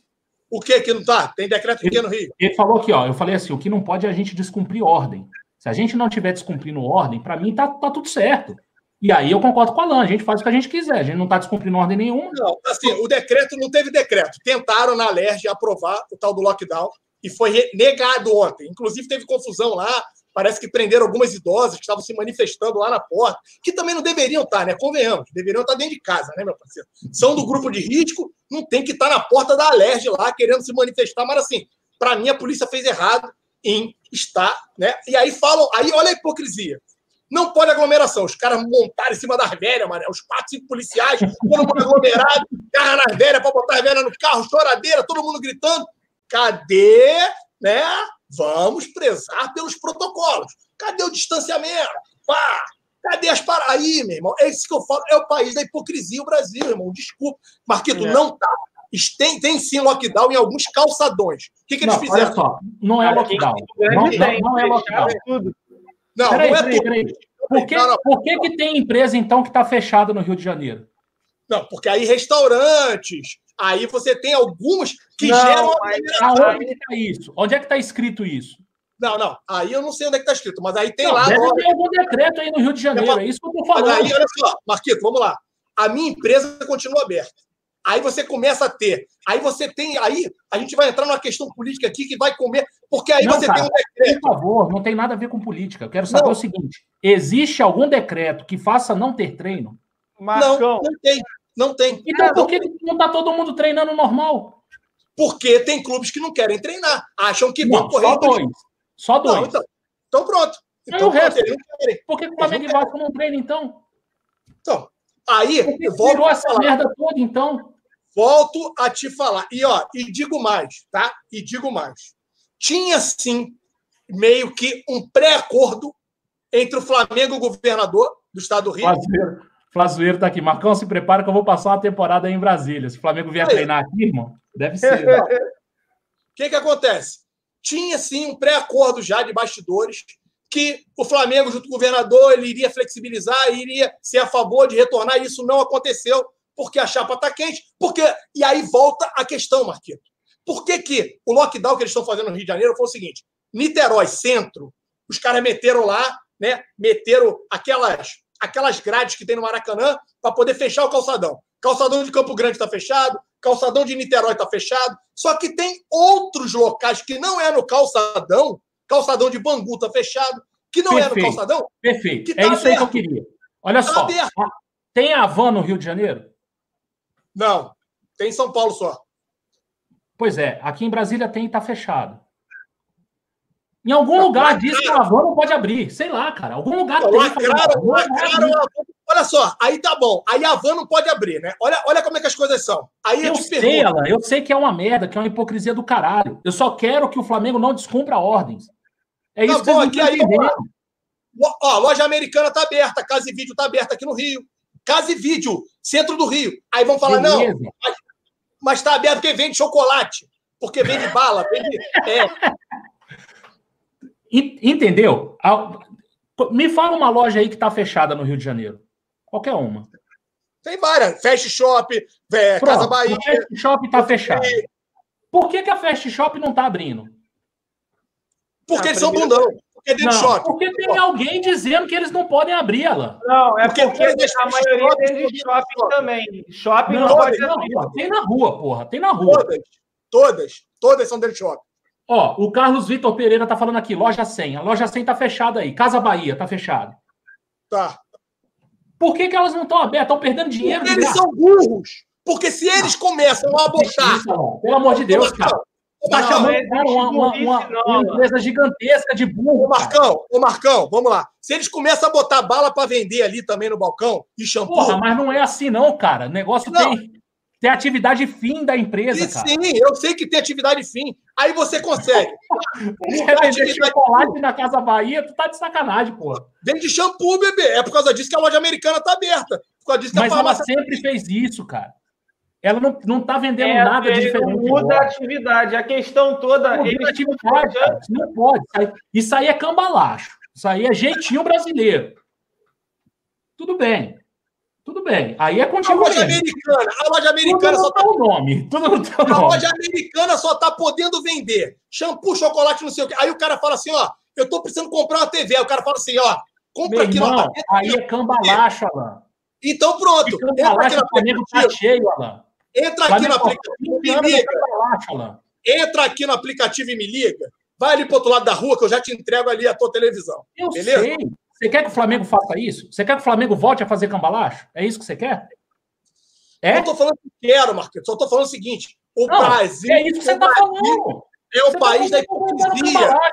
O que que não está? Tem decreto pequeno no Rio. Ele falou aqui, ó, eu falei assim, o que não pode é a gente descumprir ordem. Se a gente não estiver descumprindo ordem, para mim tá tudo certo. E aí eu concordo com a Alan, a gente faz o que a gente quiser, a gente não está descumprindo ordem nenhuma. Não, assim, o decreto, não teve decreto. Tentaram na Alerj aprovar o tal do lockdown e foi negado ontem. Inclusive teve confusão lá, parece que prenderam algumas idosas que estavam se manifestando lá na porta, que também não deveriam estar, né? Convenhamos, deveriam estar dentro de casa, né, meu parceiro? São do grupo de risco, não tem que estar na porta da Alerj lá querendo se manifestar, mas assim, para mim a polícia fez errado em estar, né? E aí falam, aí olha a hipocrisia. Não pode aglomeração. Os caras montaram em cima das velhas, mano. Os 4, 5 policiais foram aglomerados, carro nas velhas para botar as velhas no carro, choradeira, todo mundo gritando. Cadê, né? Vamos prezar pelos protocolos. Cadê o distanciamento? Pá! Cadê as paradas? Aí, meu irmão, é isso que eu falo. É o país da hipocrisia, o Brasil, irmão. Desculpa. Marquito, não tá. Tem sim lockdown em alguns calçadões. O que eles fizeram? Olha só, não é lockdown. Não é lockdown. Não, peraí, não é tudo. Peraí. Por que tem empresa, então, que está fechada no Rio de Janeiro? Não, porque aí restaurantes, aí você tem algumas que não, geram... Aonde está isso? Onde é que está escrito isso? Não, aí eu não sei onde é que está escrito, mas aí tem não, lá... Deve ter algum decreto aí no Rio de Janeiro, é isso que eu estou falando. Mas aí, olha só, Marquito, vamos lá. A minha empresa continua aberta. Aí você começa a ter. Aí você tem. Aí a gente vai entrar numa questão política aqui que vai comer. Porque aí não, você cara, tem um decreto. Por favor, não tem nada a ver com política. Eu quero saber o seguinte: existe algum decreto que faça não ter treino? Marcão. Não tem. Então por que não está todo mundo treinando normal? Porque tem clubes que não querem treinar. Acham que vão correr. Só dois. Não, então pronto. Então o resto. Por que o Flamengo e Vasco não treina, então? Então. Aí, virou essa merda toda, então? Volto a te falar. E digo mais, tá? E digo mais. Tinha, sim, meio que um pré-acordo entre o Flamengo e o governador do estado do Rio. Flazueiro tá aqui. Marcão, se prepara que eu vou passar uma temporada aí em Brasília. Se o Flamengo vier treinar aqui, irmão, deve ser. O que acontece? Tinha, sim, um pré-acordo já de bastidores que o Flamengo, junto com o governador, ele iria flexibilizar, iria ser a favor de retornar, e isso não aconteceu, porque a chapa está quente. E aí volta a questão, Marquito. Por que que o lockdown que eles estão fazendo no Rio de Janeiro foi o seguinte? Niterói, centro, os caras meteram lá, né? Meteram aquelas grades que tem no Maracanã para poder fechar o calçadão. Calçadão de Campo Grande está fechado, calçadão de Niterói está fechado, só que tem outros locais que não é no calçadão. Calçadão de Bangu tá fechado, que não era no calçadão. Perfeito, que tá isso aí que eu queria. Olha só, tem Havan no Rio de Janeiro? Não, tem em São Paulo só. Pois é, aqui em Brasília tem e tá fechado. Em algum lugar diz que a Havan não pode abrir, sei lá, cara, algum lugar tem. Lacraram, olha só, aí tá bom, aí a Havan não pode abrir, né? Olha como é que as coisas são. Aí eu sei, Alan, eu sei que é uma merda, que é uma hipocrisia do caralho. Eu só quero que o Flamengo não descumpra ordens. É isso tá bom, que aí, ó, Loja Americana tá aberta, Casa e Vídeo tá aberta aqui no Rio. Casa e Vídeo, centro do Rio. Aí vão falar, beleza. Não, mas tá aberto porque vende chocolate, porque vende bala, vende... Entendeu? Me fala uma loja aí que tá fechada no Rio de Janeiro. Qualquer uma. Tem várias. Fast Shop, Casa Bahia... O Fast Shop tá fechado. Por que a Fast Shop não tá abrindo? Porque eles são bundão. Porque dentro de shopping. Porque tem alguém dizendo que eles não podem abrir ela. Não, é porque a maioria deles de shopping também. Shopping não pode abrir. Tem na rua, porra. Tem na rua. Todas são dentro de shopping. Ó, o Carlos Vitor Pereira tá falando aqui, loja 100. A loja 100 tá fechada aí. Casa Bahia tá fechada. Tá. Por que elas não estão abertas? Estão perdendo dinheiro? Porque eles são burros. Porque se eles começam a botar... Pelo amor de Deus, cara. Uma empresa gigantesca de burro. Ô Marcão, vamos lá. Se eles começam a botar bala para vender ali também no balcão e shampoo... Porra, mas não é assim não, cara. O negócio tem atividade fim da empresa, cara. Sim, eu sei que tem atividade fim. Aí você consegue. Vender chocolate na Casa Bahia, tu tá de sacanagem, porra. Vende shampoo, bebê. É por causa disso que a Loja Americana tá aberta. Por causa disso que mas ela sempre fez isso, cara. Ela não está vendendo nada de diferente. Muda a atividade. A questão toda... atividade, não pode. Isso aí é cambalacho. Isso aí é jeitinho brasileiro. Tudo bem. Tudo bem. Aí é contigo. A loja americana só tá o nome. Tudo não tá o nome. A loja americana só tá podendo vender shampoo, chocolate, não sei o quê. Aí o cara fala assim, ó, eu tô precisando comprar uma TV. Aí o cara fala assim, ó, compra aqui na TV. Aí é cambalacho, Alan. Então pronto. Entra aqui no aplicativo. Tá cheio, Alan. Entra aqui no aplicativo e me liga. Entra aqui no aplicativo e me liga. Vai ali pro outro lado da rua que eu já te entrego ali a tua televisão. Eu beleza? Sei. Você quer que o Flamengo faça isso? Você quer que o Flamengo volte a fazer cambalacho? É isso que você quer? É? Não tô falando que quero, Marquinhos. Só tô falando o seguinte. O não, Brasil... É isso que você tá falando. É o país da hipocrisia.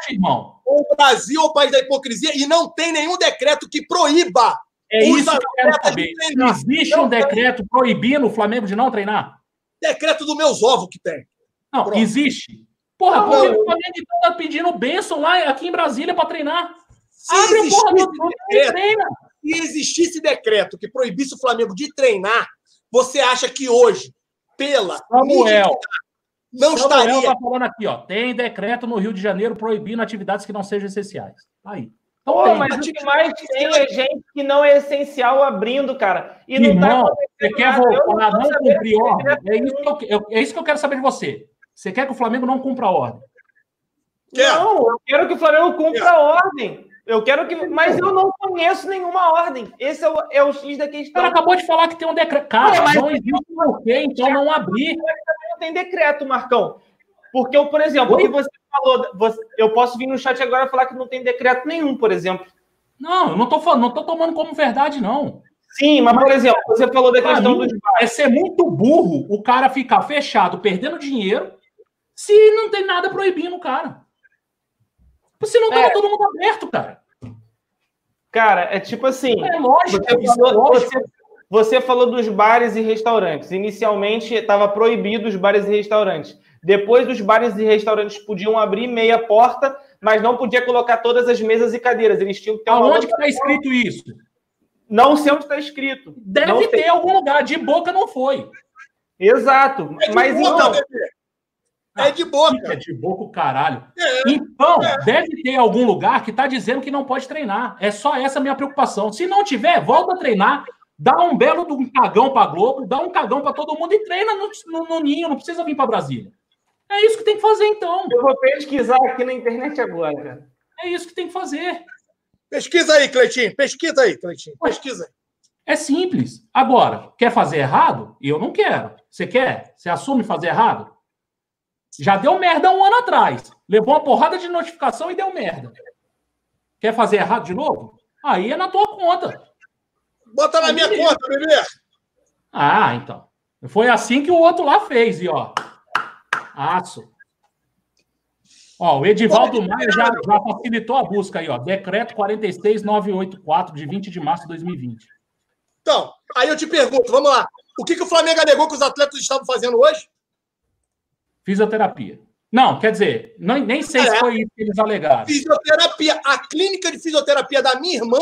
Irmão. O Brasil é o país da hipocrisia e não tem nenhum decreto que proíba. É isso que eu quero saber. Não existe um decreto proibindo o Flamengo de não treinar? Decreto do meus ovos que tem. Não, pronto. Existe. Porra, por que o Flamengo tá pedindo bênção lá aqui em Brasília pra treinar? Se existisse decreto que proibisse o Flamengo de treinar, você acha que hoje, pela Samuel, não estaria... Samuel está falando aqui, ó, tem decreto no Rio de Janeiro proibindo atividades que não sejam essenciais. Aí. Então, pô, mas o que mais tem é gente que não é essencial abrindo, cara. E não irmão, tá você quer voltar, não cumprir ordem? É isso que eu quero saber de você. Você quer que o Flamengo não cumpra a ordem? Não, eu quero que o Flamengo cumpra a ordem. Eu quero que... Mas eu não conheço nenhuma ordem. Esse é o X da questão. O cara acabou de falar que tem um decreto. Cara, mas não existe porquê, então não abrir. Não tem decreto, Marcão. Porque eu, por exemplo, o que você falou... eu posso vir no chat agora e falar que não tem decreto nenhum, por exemplo. Não, eu não tô falando, não tô tomando como verdade, não. Sim, mas, por exemplo, você falou da questão dos... É ser muito burro o cara ficar fechado, perdendo dinheiro, se não tem nada proibindo o cara. Você não tava todo mundo aberto, cara. Cara, é tipo assim... É lógico. Você falou dos bares e restaurantes. Inicialmente, estava proibido os bares e restaurantes. Depois, os bares e restaurantes podiam abrir meia porta, mas não podia colocar todas as mesas e cadeiras. Eles tinham que ter uma... Aonde que está escrito isso? Não sei onde está escrito. Deve ter algum lugar. De boca não foi. Exato. Mas então... É de boca. É de boca o caralho. Então, deve ter algum lugar que está dizendo que não pode treinar. É só essa a minha preocupação. Se não tiver, volta a treinar, dá um belo cagão para a Globo, dá um cagão para todo mundo e treina no ninho, não precisa vir para Brasília. É isso que tem que fazer, então. Eu vou pesquisar aqui na internet agora. É isso que tem que fazer. Pesquisa aí, Cleitinho. Pesquisa aí, Cleitinho. Pesquisa aí. É simples. Agora, quer fazer errado? Eu não quero. Você quer? Você assume fazer errado? Já deu merda um ano atrás. Levou uma porrada de notificação e deu merda. Quer fazer errado de novo? Aí é na tua conta. Bota na minha conta, bebê. Ah, então. Foi assim que o outro lá fez. E, ó. Aço. Ó, o Edivaldo Maia já facilitou a busca aí, ó. Decreto 46984, de 20 de março de 2020. Então, aí eu te pergunto, vamos lá. O que o Flamengo alegou que os atletas estavam fazendo hoje? Fisioterapia. Não, quer dizer, nem sei se foi isso que eles alegaram. Fisioterapia. A clínica de fisioterapia da minha irmã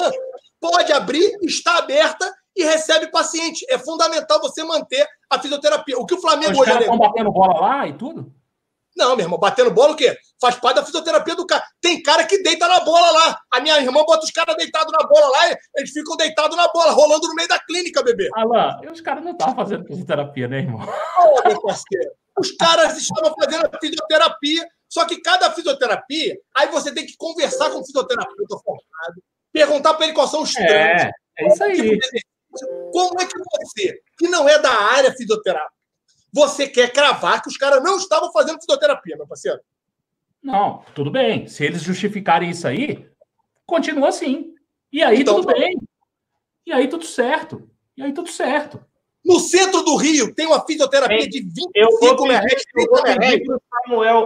pode abrir, está aberta e recebe paciente. É fundamental você manter a fisioterapia. O que o Flamengo hoje alegou... Os caras estão batendo bola lá e tudo? Não, meu irmão. Batendo bola o quê? Faz parte da fisioterapia do cara. Tem cara que deita na bola lá. A minha irmã bota os caras deitados na bola lá e eles ficam deitados na bola, rolando no meio da clínica, bebê. Alan, os caras não estavam fazendo fisioterapia, né, irmão? Ô, meu parceiro. Os caras estavam fazendo a fisioterapia, só que cada fisioterapia, aí você tem que conversar com o fisioterapeuta formado, perguntar para ele quais são os treinos. É isso aí. Como é que você, que não é da área fisioterápica, você quer cravar que os caras não estavam fazendo fisioterapia, meu parceiro? Não, tudo bem. Se eles justificarem isso aí, continua assim. E aí então, tudo bem. E aí tudo certo. E aí tudo certo. No centro do Rio tem uma fisioterapia de 25 reais.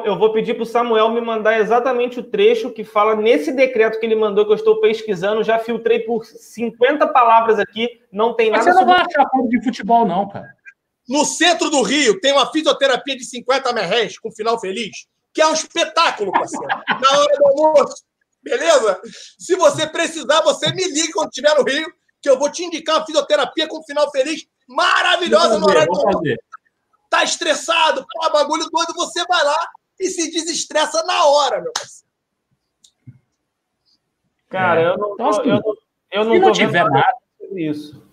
Eu vou pedir para o Samuel me mandar exatamente o trecho que fala nesse decreto que ele mandou, que eu estou pesquisando. Já filtrei por 50 palavras aqui. Não tem nada. Mas você não vai achar clube de futebol, não, cara. No centro do Rio tem uma fisioterapia de 50 reais, com final feliz, que é um espetáculo, parceiro. Na hora do almoço. Beleza? Se você precisar, você me liga quando estiver no Rio, que eu vou te indicar uma fisioterapia com final feliz. Maravilhosa no horário do almoço. Tá estressado, pô, bagulho doido, você vai lá e se desestressa na hora, meu parceiro. Cara, eu não tô vendo nada sobre isso.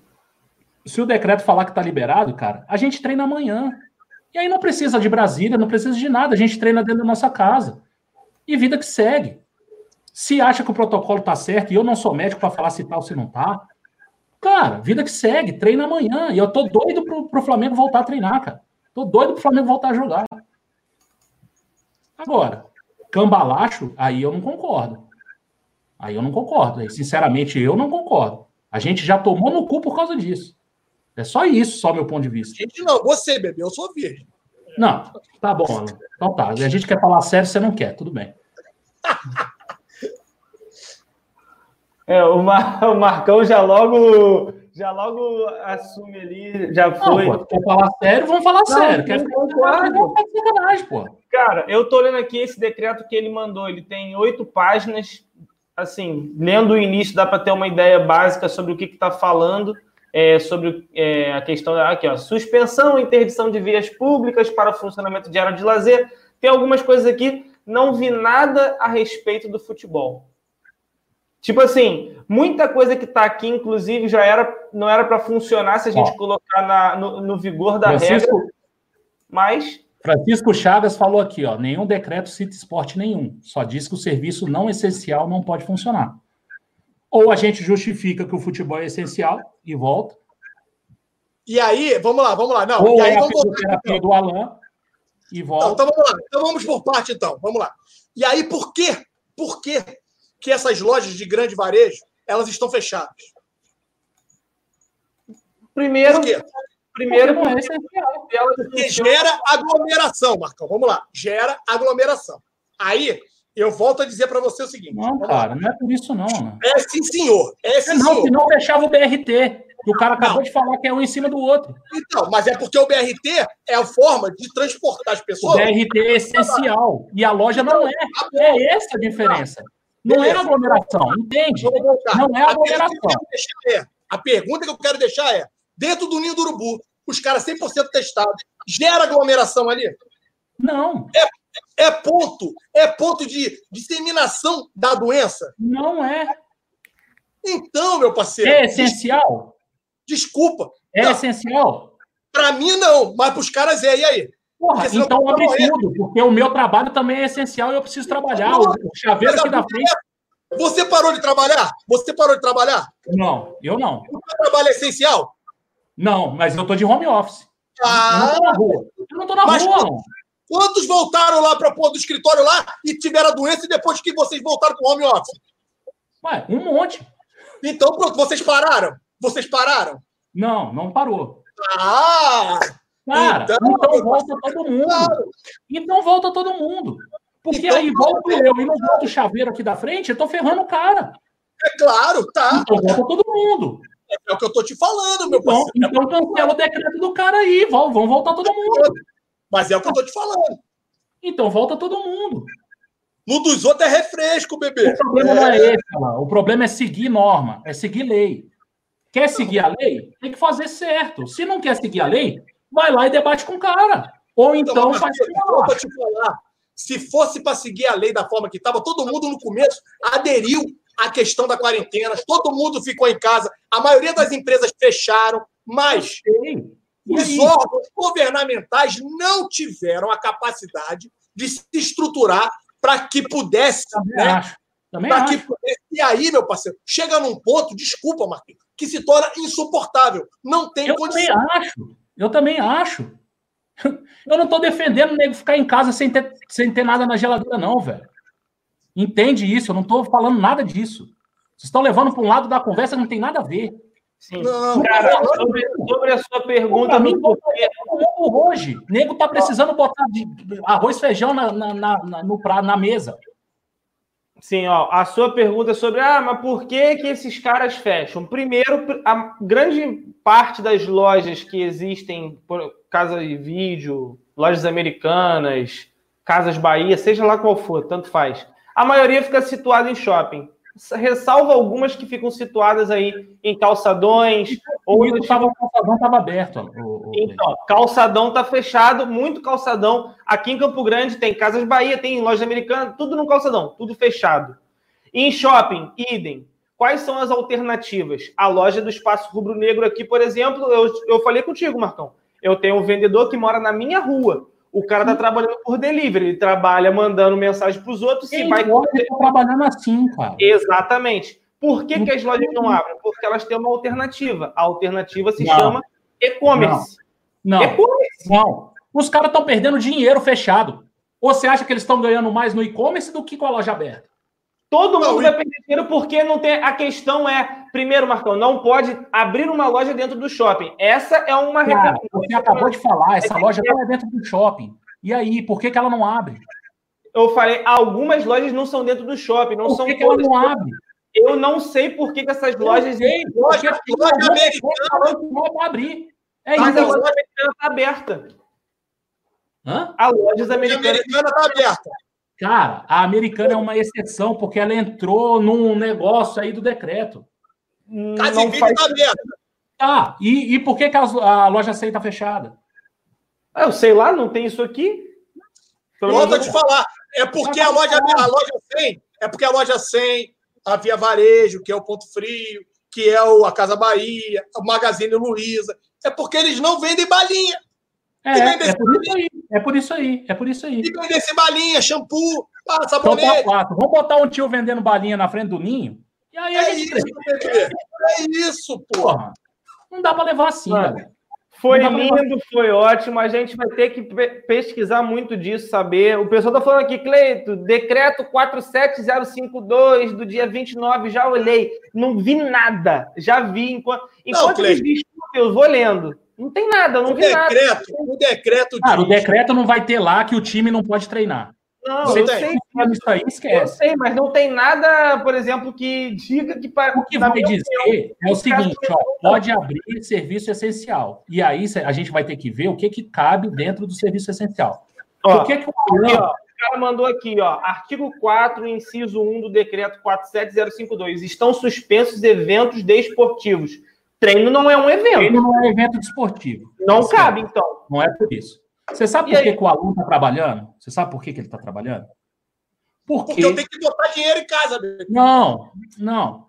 se o decreto falar que tá liberado, cara, a gente treina amanhã. E aí não precisa de Brasília, não precisa de nada. A gente treina dentro da nossa casa. E vida que segue. Se acha que o protocolo tá certo, e eu não sou médico para falar se tá ou se não tá, cara, vida que segue, treina amanhã. E eu tô doido pro Flamengo voltar a treinar, cara. Tô doido pro Flamengo voltar a jogar. Agora, cambalacho, aí eu não concordo. Aí eu não concordo. Aí, sinceramente, eu não concordo. A gente já tomou no cu por causa disso. É só isso, só meu ponto de vista. Gente, não, você, bebê, eu sou virgem. Não, tá bom, Alan. Então tá, a gente quer falar sério, você não quer, tudo bem. É, o Marcão já logo assume ali, já foi. Não, pô, quer falar sério, vamos falar sério. Quer sacanagem, pô. Cara, eu tô lendo aqui esse decreto que ele mandou. Ele tem 8 páginas. Assim, lendo o início, dá para ter uma ideia básica sobre o que está falando, sobre a questão da aqui, ó, suspensão, interdição de vias públicas para funcionamento de área de lazer. Tem algumas coisas aqui, não vi nada a respeito do futebol. Tipo assim, muita coisa que está aqui, inclusive, não era para funcionar se a gente colocar no vigor da regra. Mas Francisco Chagas falou aqui, ó, nenhum decreto cita esporte nenhum, só diz que o serviço não essencial não pode funcionar. Ou a gente justifica que o futebol é essencial e volta. E aí, vamos lá. Não, ou e aí, é vamos a fisioterapia do Alan e volta. Não, então vamos lá, então vamos por parte então, vamos lá. E aí, por quê que essas lojas de grande varejo, elas estão fechadas? Primeiro... Primeiro, porque gera aglomeração, Marcão. Vamos lá. Gera aglomeração. Aí, eu volto a dizer para você o seguinte. Não, cara, não é por isso não. Mano. É sim, senhor. É sim, senhor. Não, senão fechava o BRT. O cara acabou de falar que é um em cima do outro. Então, mas é porque o BRT é a forma de transportar as pessoas. O BRT é essencial. E a loja não é. É essa a diferença. Não é aglomeração, entende? Não é aglomeração. A pergunta que eu quero deixar é, dentro do Ninho do Urubu, os caras 100% testados, gera aglomeração ali? Não. É ponto de disseminação da doença? Não é. Então, meu parceiro... É essencial? Desculpa. É não. Essencial? Para mim, não. Mas para os caras é. E aí? Porra, então é um absurdo, porque o meu trabalho também é essencial e eu preciso trabalhar. Não, o chaveiro aqui da frente... Você parou de trabalhar? Não, eu não. O seu trabalho é essencial? Não, mas eu tô de home office. Ah, eu não tô na rua. Não. Quantos voltaram lá para pôr do escritório lá e tiveram a doença e depois que vocês voltaram com home office? Ué, um monte. Então, pronto, vocês pararam? Não parou. Ah! Cara, então volta todo mundo. Claro. Então volta todo mundo. Porque então, aí volta eu e não volta o chaveiro aqui da frente, eu tô ferrando o cara. É claro, tá. Então volta todo mundo. É o que eu tô te falando, meu parceiro. Então cancela o decreto do cara aí. Vão voltar todo mundo. Mas é o que eu tô te falando. Então volta todo mundo. No dos outros é refresco, bebê. O problema não é esse, cara. O problema é seguir norma. É seguir lei. Quer seguir a lei? Tem que fazer certo. Se não quer seguir a lei, vai lá e debate com o cara. Ou então faz... Se fosse para seguir a lei da forma que estava, todo mundo no começo aderiu a questão da quarentena, todo mundo ficou em casa, a maioria das empresas fecharam, mas os órgãos governamentais não tiveram a capacidade de se estruturar para que pudesse. E aí, meu parceiro, chega num ponto, desculpa, Marquinhos, que se torna insuportável. Não tem condição. Eu também acho. Eu não estou defendendo o nego ficar em casa sem ter nada na geladeira, não, velho. Entende isso, eu não estou falando nada disso. Vocês estão levando para um lado da conversa, não tem nada a ver. Sim. Não, cara, sobre a sua pergunta... Hoje, o nego está precisando botar arroz e feijão na mesa. Sim, ó, a sua pergunta sobre... Ah, mas por que esses caras fecham? Primeiro, a grande parte das lojas que existem, Casa e Vídeo, Lojas Americanas, Casas Bahia, seja lá qual for, tanto faz... A maioria fica situada em shopping. Ressalva algumas que ficam situadas aí em calçadões. Calçadão estava aberto. Então, calçadão está fechado, muito calçadão. Aqui em Campo Grande tem Casas Bahia, tem Loja Americana, tudo no calçadão, tudo fechado. E em shopping, idem. Quais são as alternativas? A loja do Espaço Rubro Negro aqui, por exemplo, eu falei contigo, Marcão. Eu tenho um vendedor que mora na minha rua. O cara tá trabalhando por delivery. Ele trabalha mandando mensagem para os outros. Ele vai... tá trabalhando assim, cara. Exatamente. Por que, que as lojas não abrem? Porque elas têm uma alternativa. A alternativa se chama e-commerce. Não. E-commerce. Não. Os caras estão perdendo dinheiro fechado. Ou você acha que eles estão ganhando mais no e-commerce do que com a loja aberta? Todo mundo vai perder dinheiro porque não tem... A questão é, primeiro, Marcão, não pode abrir uma loja dentro do shopping. Essa é uma... Cara, você acabou de falar, essa loja não é dentro do shopping. E aí, por que que ela não abre? Eu falei, algumas lojas não são dentro do shopping, não são todas. Por que ela não abre? Eu não sei por que que essas lojas... Loja americana não é para abrir. Mas a loja americana está aberta. Hã? A loja americana está aberta. Cara, a americana é uma exceção, porque ela entrou num negócio aí do decreto. Casa e Vídeo tá aberta. Ah, e por que que a loja 100 tá fechada? Ah, eu sei lá, não tem isso aqui. Volta te falar. É porque a loja 100, a Via Varejo, que é o Ponto Frio, que é a Casa Bahia, o Magazine Luiza, é porque eles não vendem balinha. É por isso aí. E vender esse balinha, shampoo, sabonete. Vamos botar um tio vendendo balinha na frente do Ninho? E aí a gente... É isso, porra. Não dá pra levar assim, velho. Foi lindo, foi ótimo. A gente vai ter que pesquisar muito disso, saber. O pessoal tá falando aqui, Cleito, decreto 47052 do dia 29, já olhei. Não vi nada. Já vi. Enquanto eles vistam, eu vou lendo. Não tem nada, O decreto... Cara, o decreto não vai ter lá que o time não pode treinar. Eu sei, mas não tem nada, por exemplo, que diga que... O que vai dizer é o seguinte, pode abrir serviço essencial. E aí a gente vai ter que ver o que que cabe dentro do serviço essencial. O cara mandou aqui, artigo 4, inciso 1 do decreto 47052. Estão suspensos eventos desportivos. Treino não é um evento. Treino não é um evento desportivo. Não cabe, então. Não é por isso. Você sabe por que o aluno está trabalhando? Você sabe por que ele está trabalhando? Porque eu tenho que botar dinheiro em casa. Não.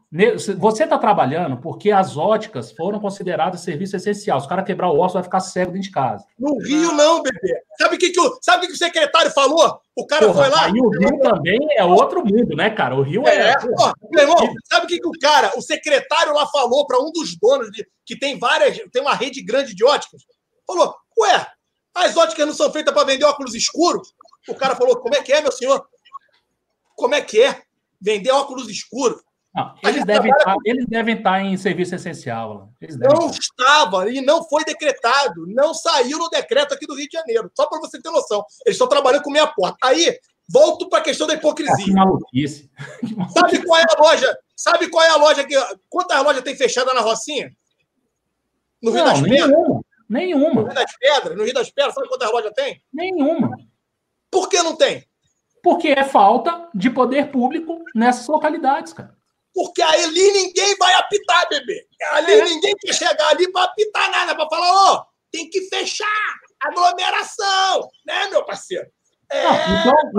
Você está trabalhando porque as óticas foram consideradas serviço essencial. Se o cara quebrar o osso, vai ficar cego dentro de casa. No Rio, não, bebê. Sabe o que o secretário falou? O cara foi lá... E o Rio também é outro mundo, né, cara? O Rio é... Sabe o que o cara, o secretário lá falou para um dos donos, que tem uma rede grande de óticas? Falou, ué, as óticas não são feitas para vender óculos escuros? O cara falou, como é que é, meu senhor? Como é que é vender óculos escuros? Não, eles devem estar em serviço essencial. Não estava e não foi decretado. Não saiu no decreto aqui do Rio de Janeiro. Só para você ter noção. Eles estão trabalhando com meia porta. Aí, volto para a questão da hipocrisia. Que maluquice. Sabe qual é a loja? Quantas lojas tem fechada na Rocinha? No Rio das Pedras? Nenhuma. No Rio das Pedras, sabe quantas lojas tem? Nenhuma. Por que não tem? Porque é falta de poder público nessas localidades, cara. Porque ali ninguém vai apitar, bebê. Ninguém quer chegar ali para apitar nada, para falar, tem que fechar aglomeração, né, meu parceiro?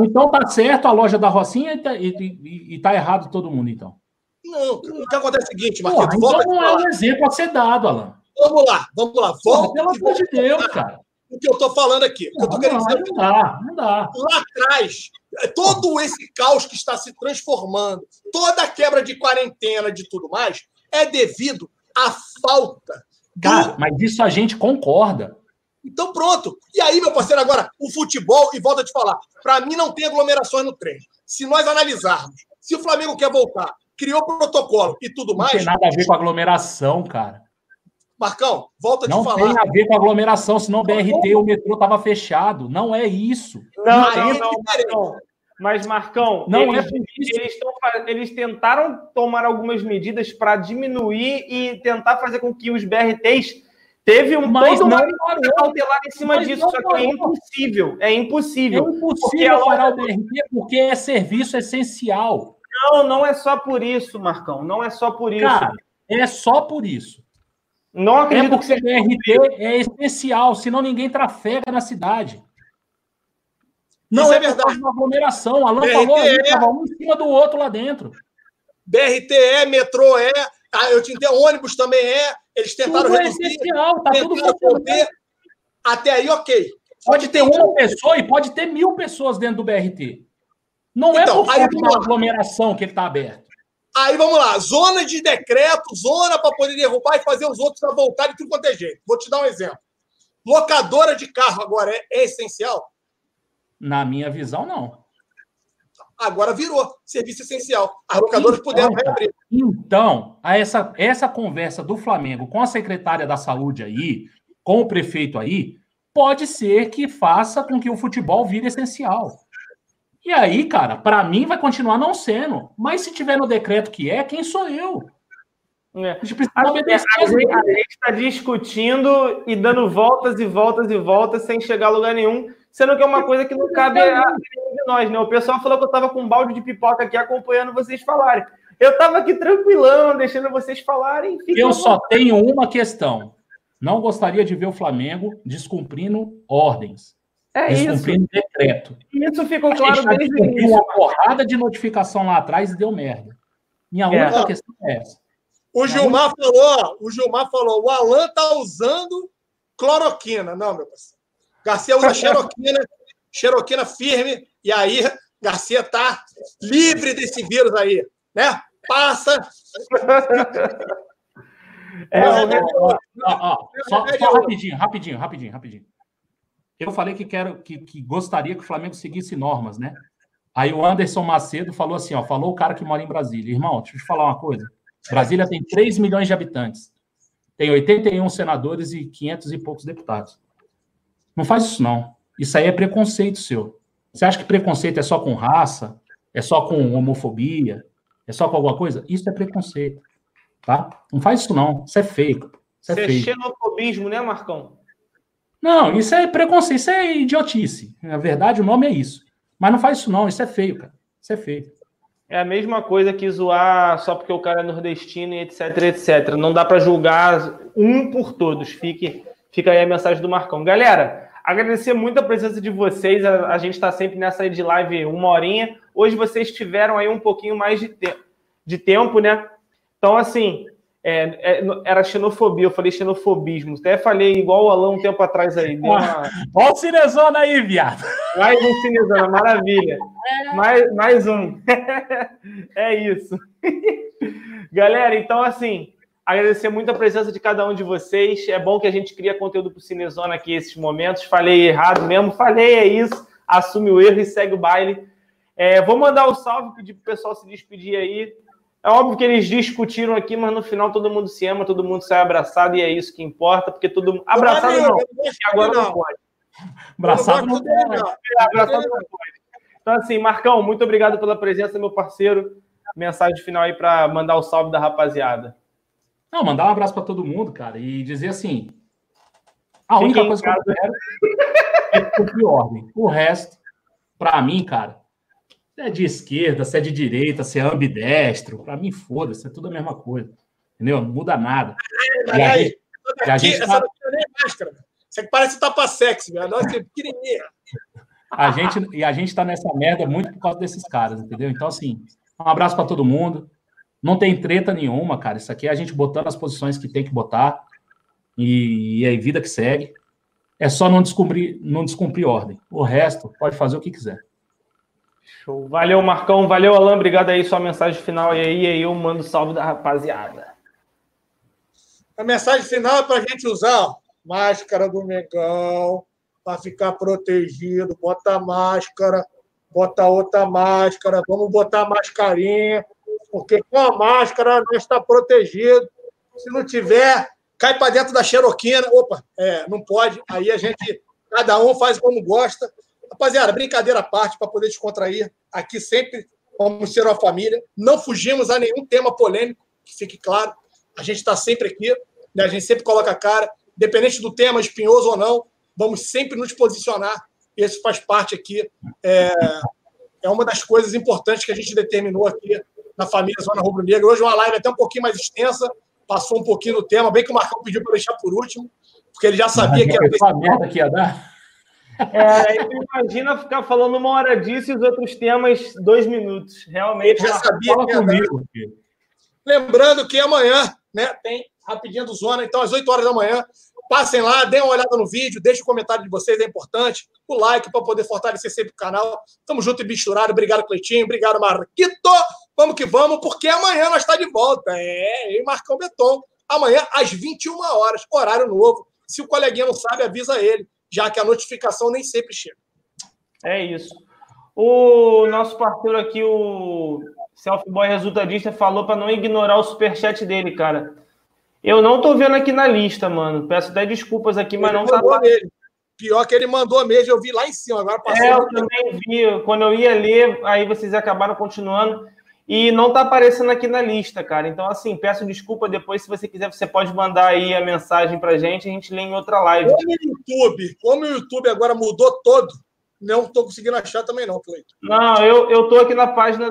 Então tá certo a loja da Rocinha e tá errado todo mundo, então. Não, o que acontece é o seguinte, Marquinhos. Então não é um exemplo a ser dado, Alan. Vamos lá. Pelo amor de Deus, cara. O que eu tô falando aqui. Não dá. Lá atrás... Todo esse caos que está se transformando, toda a quebra de quarentena, de tudo mais, é devido à falta. Cara, mas isso a gente concorda. Então pronto. E aí, meu parceiro, agora, o futebol, e volta a te falar, para mim não tem aglomerações no treino. Se nós analisarmos, se o Flamengo quer voltar, criou protocolo e tudo mais... Não tem nada a ver com aglomeração, cara. Marcão, volta a te falar. Não tem a ver com aglomeração, senão o BRT, o metrô estava fechado. Não é isso. Não. Mas, Marcão, eles tentaram tomar algumas medidas para diminuir e tentar fazer com que os BRTs teve uma medida cautelar em cima disso. Só que é impossível. É impossível parar o BRT porque é serviço essencial. Não é só por isso, Marcão. Não é só por isso. Cara, é só por isso. Não acredito porque o BRT é essencial, senão ninguém trafega na cidade. Não é verdade. Uma aglomeração. Alan falou, estava um em cima do outro lá dentro. BRT é, metrô é, eu te entendo, ônibus também é, eles tentaram reduzir, tá tentaram conter, até aí ok. Pode ter uma pessoa e pode ter 1000 pessoas dentro do BRT. Não então, é por aí, uma aglomeração que ele está aberto. Aí vamos lá, zona de decreto, zona para poder derrubar e fazer os outros voltarem de tudo quanto é jeito. Vou te dar um exemplo. Locadora de carro agora é essencial? Na minha visão, não. Agora virou serviço essencial. As locadoras puderam reabrir. Então, essa conversa do Flamengo com a secretária da Saúde aí, com o prefeito aí, pode ser que faça com que o futebol vire essencial. E aí, cara, para mim vai continuar não sendo. Mas se tiver no decreto que é, quem sou eu? É. A gente precisa obedecer. A gente está discutindo e dando voltas e voltas e voltas sem chegar a lugar nenhum, sendo que é uma coisa que não cabe a nenhum de nós, né? O pessoal falou que eu estava com um balde de pipoca aqui acompanhando vocês falarem. Eu estava aqui tranquilão, deixando vocês falarem. Eu só tenho uma questão. Não gostaria de ver o Flamengo descumprindo ordens. É isso. Descumprindo decreto. Isso ficou claro desde o início. Uma porrada de notificação lá atrás e deu merda. Minha única questão é essa. O Gilmar falou, o Alan tá usando cloroquina. Não, meu parceiro. Garcia usa xeroquina, xeroquina firme, e aí Garcia tá livre desse vírus aí, né? Passa. Só rapidinho. Eu falei que gostaria que o Flamengo seguisse normas, né? Aí o Anderson Macedo falou assim, ó, falou o cara que mora em Brasília. Irmão, deixa eu te falar uma coisa. Brasília tem 3 milhões de habitantes. Tem 81 senadores e 500 e poucos deputados. Não faz isso, não. Isso aí é preconceito seu. Você acha que preconceito é só com raça? É só com homofobia? É só com alguma coisa? Isso é preconceito. Tá? Não faz isso, não. Isso é fake. Isso é xenofobismo, né, Marcão? Não, isso é preconceito, isso é idiotice. Na verdade, o nome é isso. Mas não faz isso, não. Isso é feio, cara. Isso é feio. É a mesma coisa que zoar só porque o cara é nordestino e etc, etc. Não dá para julgar um por todos. Fica aí a mensagem do Marcão. Galera, agradecer muito a presença de vocês. A gente está sempre nessa aí de live 1 horinha. Hoje vocês tiveram aí um pouquinho mais de tempo, né? Então, assim... era xenofobia, eu falei xenofobismo. Até falei igual o Alan um tempo atrás aí. Olha o Cinezona aí, viado. Mais um Cinezona, maravilha. Mais um. É isso. Galera, então assim, agradecer muito a presença de cada um de vocês. É bom que a gente cria conteúdo pro Cinezona aqui nesses momentos. Falei errado mesmo, falei, é isso. Assume o erro e segue o baile. Vou mandar um salve, pedir pro pessoal se despedir aí. É óbvio que eles discutiram aqui, mas no final todo mundo se ama, todo mundo sai abraçado e é isso que importa, porque todo mundo... Abraçado não, agora não pode. Abraçado não pode. Abraçado não pode. Então assim, Marcão, muito obrigado pela presença, meu parceiro. Mensagem final aí para mandar o salve da rapaziada. Não, mandar um abraço para todo mundo, cara, e dizer assim, a única coisa que eu quero é cumprir ordem. O resto, para mim, cara, se é de esquerda, se é de direita, se é ambidestro, para mim, foda-se, é tudo a mesma coisa. Entendeu? Não muda nada. Essa daqui nem é máscara. Isso aqui parece tapa-sexo, meu. Nossa, é pequenininha. A gente tá nessa merda muito por causa desses caras, entendeu? Então, assim, um abraço para todo mundo. Não tem treta nenhuma, cara. Isso aqui é a gente botando as posições que tem que botar e é vida que segue. É só não descumprir ordem. O resto, pode fazer o que quiser. Show. Valeu, Marcão. Valeu, Alan. Obrigado aí. Sua mensagem final. E aí eu mando salve da rapaziada. A mensagem final é para a gente usar máscara do Mengão para ficar protegido. Bota a máscara, bota outra máscara. Vamos botar a mascarinha, porque com a máscara nós está protegido. Se não tiver, cai para dentro da xeroquina. Opa, não pode. Aí a gente, cada um faz como gosta. Rapaziada, brincadeira à parte, para poder descontrair. Aqui sempre vamos ser uma família. Não fugimos a nenhum tema polêmico, que fique claro. A gente está sempre aqui, né? A gente sempre coloca a cara. Independente do tema, espinhoso ou não, vamos sempre nos posicionar. Isso faz parte aqui. É uma das coisas importantes que a gente determinou aqui na família Zona Rubro Negra. Hoje uma live até um pouquinho mais extensa, passou um pouquinho do tema, bem que o Marcão pediu para deixar por último, porque ele já sabia que ia dar. Aí tu imagina ficar falando uma hora disso e os outros temas 2 minutos. Realmente, eu já sabia que ia comigo. Lembrando que amanhã, né, tem Rapidinho do Zona, então às 8 horas da manhã, passem lá, deem uma olhada no vídeo, deixem o comentário de vocês, é importante, o like para poder fortalecer sempre o canal. Tamo junto e misturado, obrigado Cleitinho, obrigado Marquito, vamos que vamos, porque amanhã nós estamos de volta, e Marcão Beton, amanhã às 21 horas, horário novo, se o coleguinha não sabe, avisa ele, já que a notificação nem sempre chega. É isso. O nosso parceiro aqui, o Selfie Boy Resultadista, falou para não ignorar o superchat dele, cara. Eu não tô vendo aqui na lista, mano. Peço até desculpas aqui, mas ele não tá lá. Mesmo. Pior que ele mandou mesmo, eu vi lá em cima. Agora passou. É, eu também vi. Quando eu ia ler, aí vocês acabaram continuando. E não tá aparecendo aqui na lista, cara. Então, assim, peço desculpa. Depois, se você quiser, você pode mandar aí a mensagem pra gente. A gente lê em outra live. Como o YouTube agora mudou todo, não tô conseguindo achar também não, Cleito. Não, eu tô aqui na página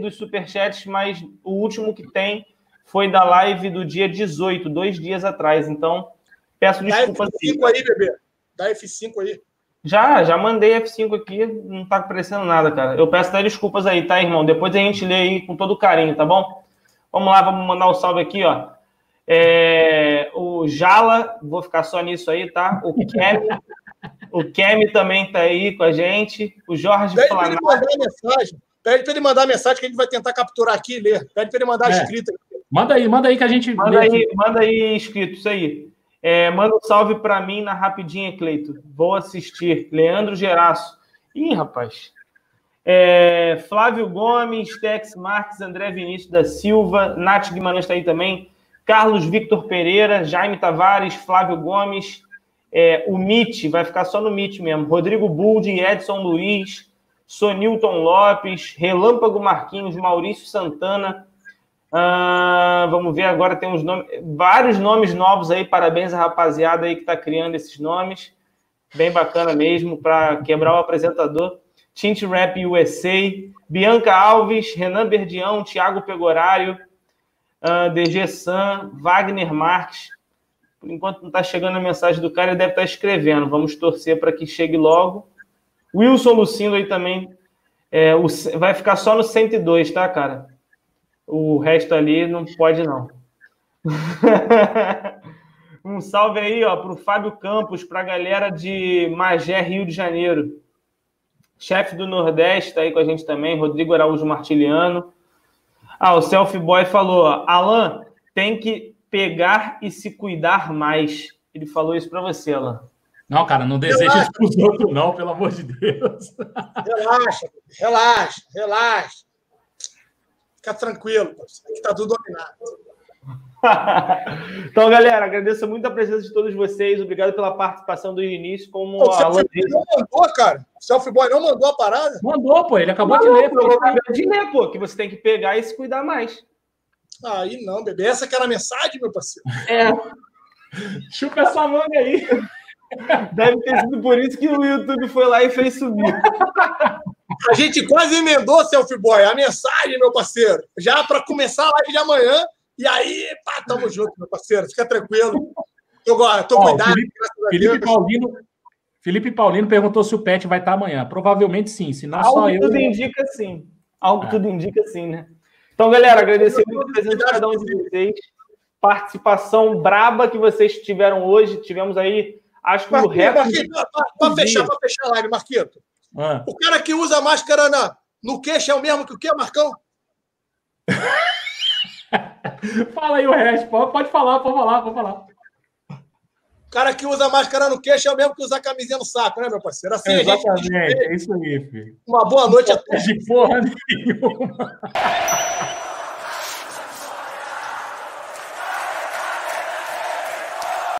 dos superchats, mas o último que tem foi da live do dia 18, 2 dias atrás. Então, peço desculpas. Dá F5 aí, bebê. Dá F5 aí. Já mandei F5 aqui, não tá aparecendo nada, cara. Eu peço até desculpas aí, tá, irmão? Depois a gente lê aí com todo carinho, tá bom? Vamos lá, vamos mandar um salve aqui, ó. O Jala, vou ficar só nisso aí, tá? O Kemi também tá aí com a gente. O Jorge Flamengo. Pede pra ele mandar mensagem que a gente vai tentar capturar aqui e ler. Pede pra ele mandar escrita. Manda aí que a gente... Manda aí escrito, isso aí. Manda um salve para mim na rapidinha, Cleito. Vou assistir. Leandro Gerasso. Ih, rapaz. Flávio Gomes, Tex Marques, André Vinícius da Silva, Nath Guimarães está aí também, Carlos Victor Pereira, Jaime Tavares, Flávio Gomes, o Mit, vai ficar só no Mit mesmo, Rodrigo Buldi, Edson Luiz, Sonilton Lopes, Relâmpago Marquinhos, Maurício Santana. Vamos ver agora, tem uns nomes, vários nomes novos aí, parabéns à rapaziada aí que tá criando esses nomes, bem bacana mesmo, para quebrar o apresentador. Tint Rap USA, Bianca Alves, Renan Berdião, Thiago Pegorário, DG San, Wagner Marques. Por enquanto não tá chegando a mensagem do cara, ele deve estar escrevendo, vamos torcer para que chegue logo. Wilson Lucindo aí também, vai ficar só no 102, tá, cara? O resto ali não pode, não. Um salve aí, ó, pro Fábio Campos, pra galera de Magé, Rio de Janeiro. Chefe do Nordeste tá aí com a gente também, Rodrigo Araújo Martiliano. O Selfie Boy falou, ó, Alan, tem que pegar e se cuidar mais. Ele falou isso pra você, Alan. Não, cara, não deseja isso pros outros, não, pelo amor de Deus. Relaxa. Fica tranquilo, que tá tudo dominado. Então, galera, agradeço muito a presença de todos vocês. Obrigado pela participação do início. Como o Alan não mandou, cara. O Selfie Boy não mandou a parada? Mandou, pô. Ele acabou de ler. Ele acabou de ler, pô. Que você tem que pegar e se cuidar mais. Aí não, bebê. Essa que era a mensagem, meu parceiro. Chupa essa manga aí. Deve ter sido por isso que o YouTube foi lá e fez subir. A gente quase emendou, Selfie Boy, a mensagem, meu parceiro. Já para começar a live de amanhã. E aí, pá, tamo junto, meu parceiro. Fica tranquilo. Tô cuidado. Felipe Paulino perguntou se o Pet vai estar amanhã. Provavelmente sim. Se não, algo só eu... tudo indica sim. Tudo indica sim, né? Então, galera, agradecer muito a presença de cada um de vocês. Participação braba que vocês tiveram hoje. Tivemos aí, acho que o recorde... Pra fechar a live, Marquito. O cara que usa máscara no queixo é o mesmo que o quê, Marcão? Fala aí o resto, pode falar. O cara que usa máscara no queixo é o mesmo que usar camisinha no saco, né, meu parceiro? Assim, exatamente, é isso aí, filho. Uma boa noite a todos. De porra nenhuma.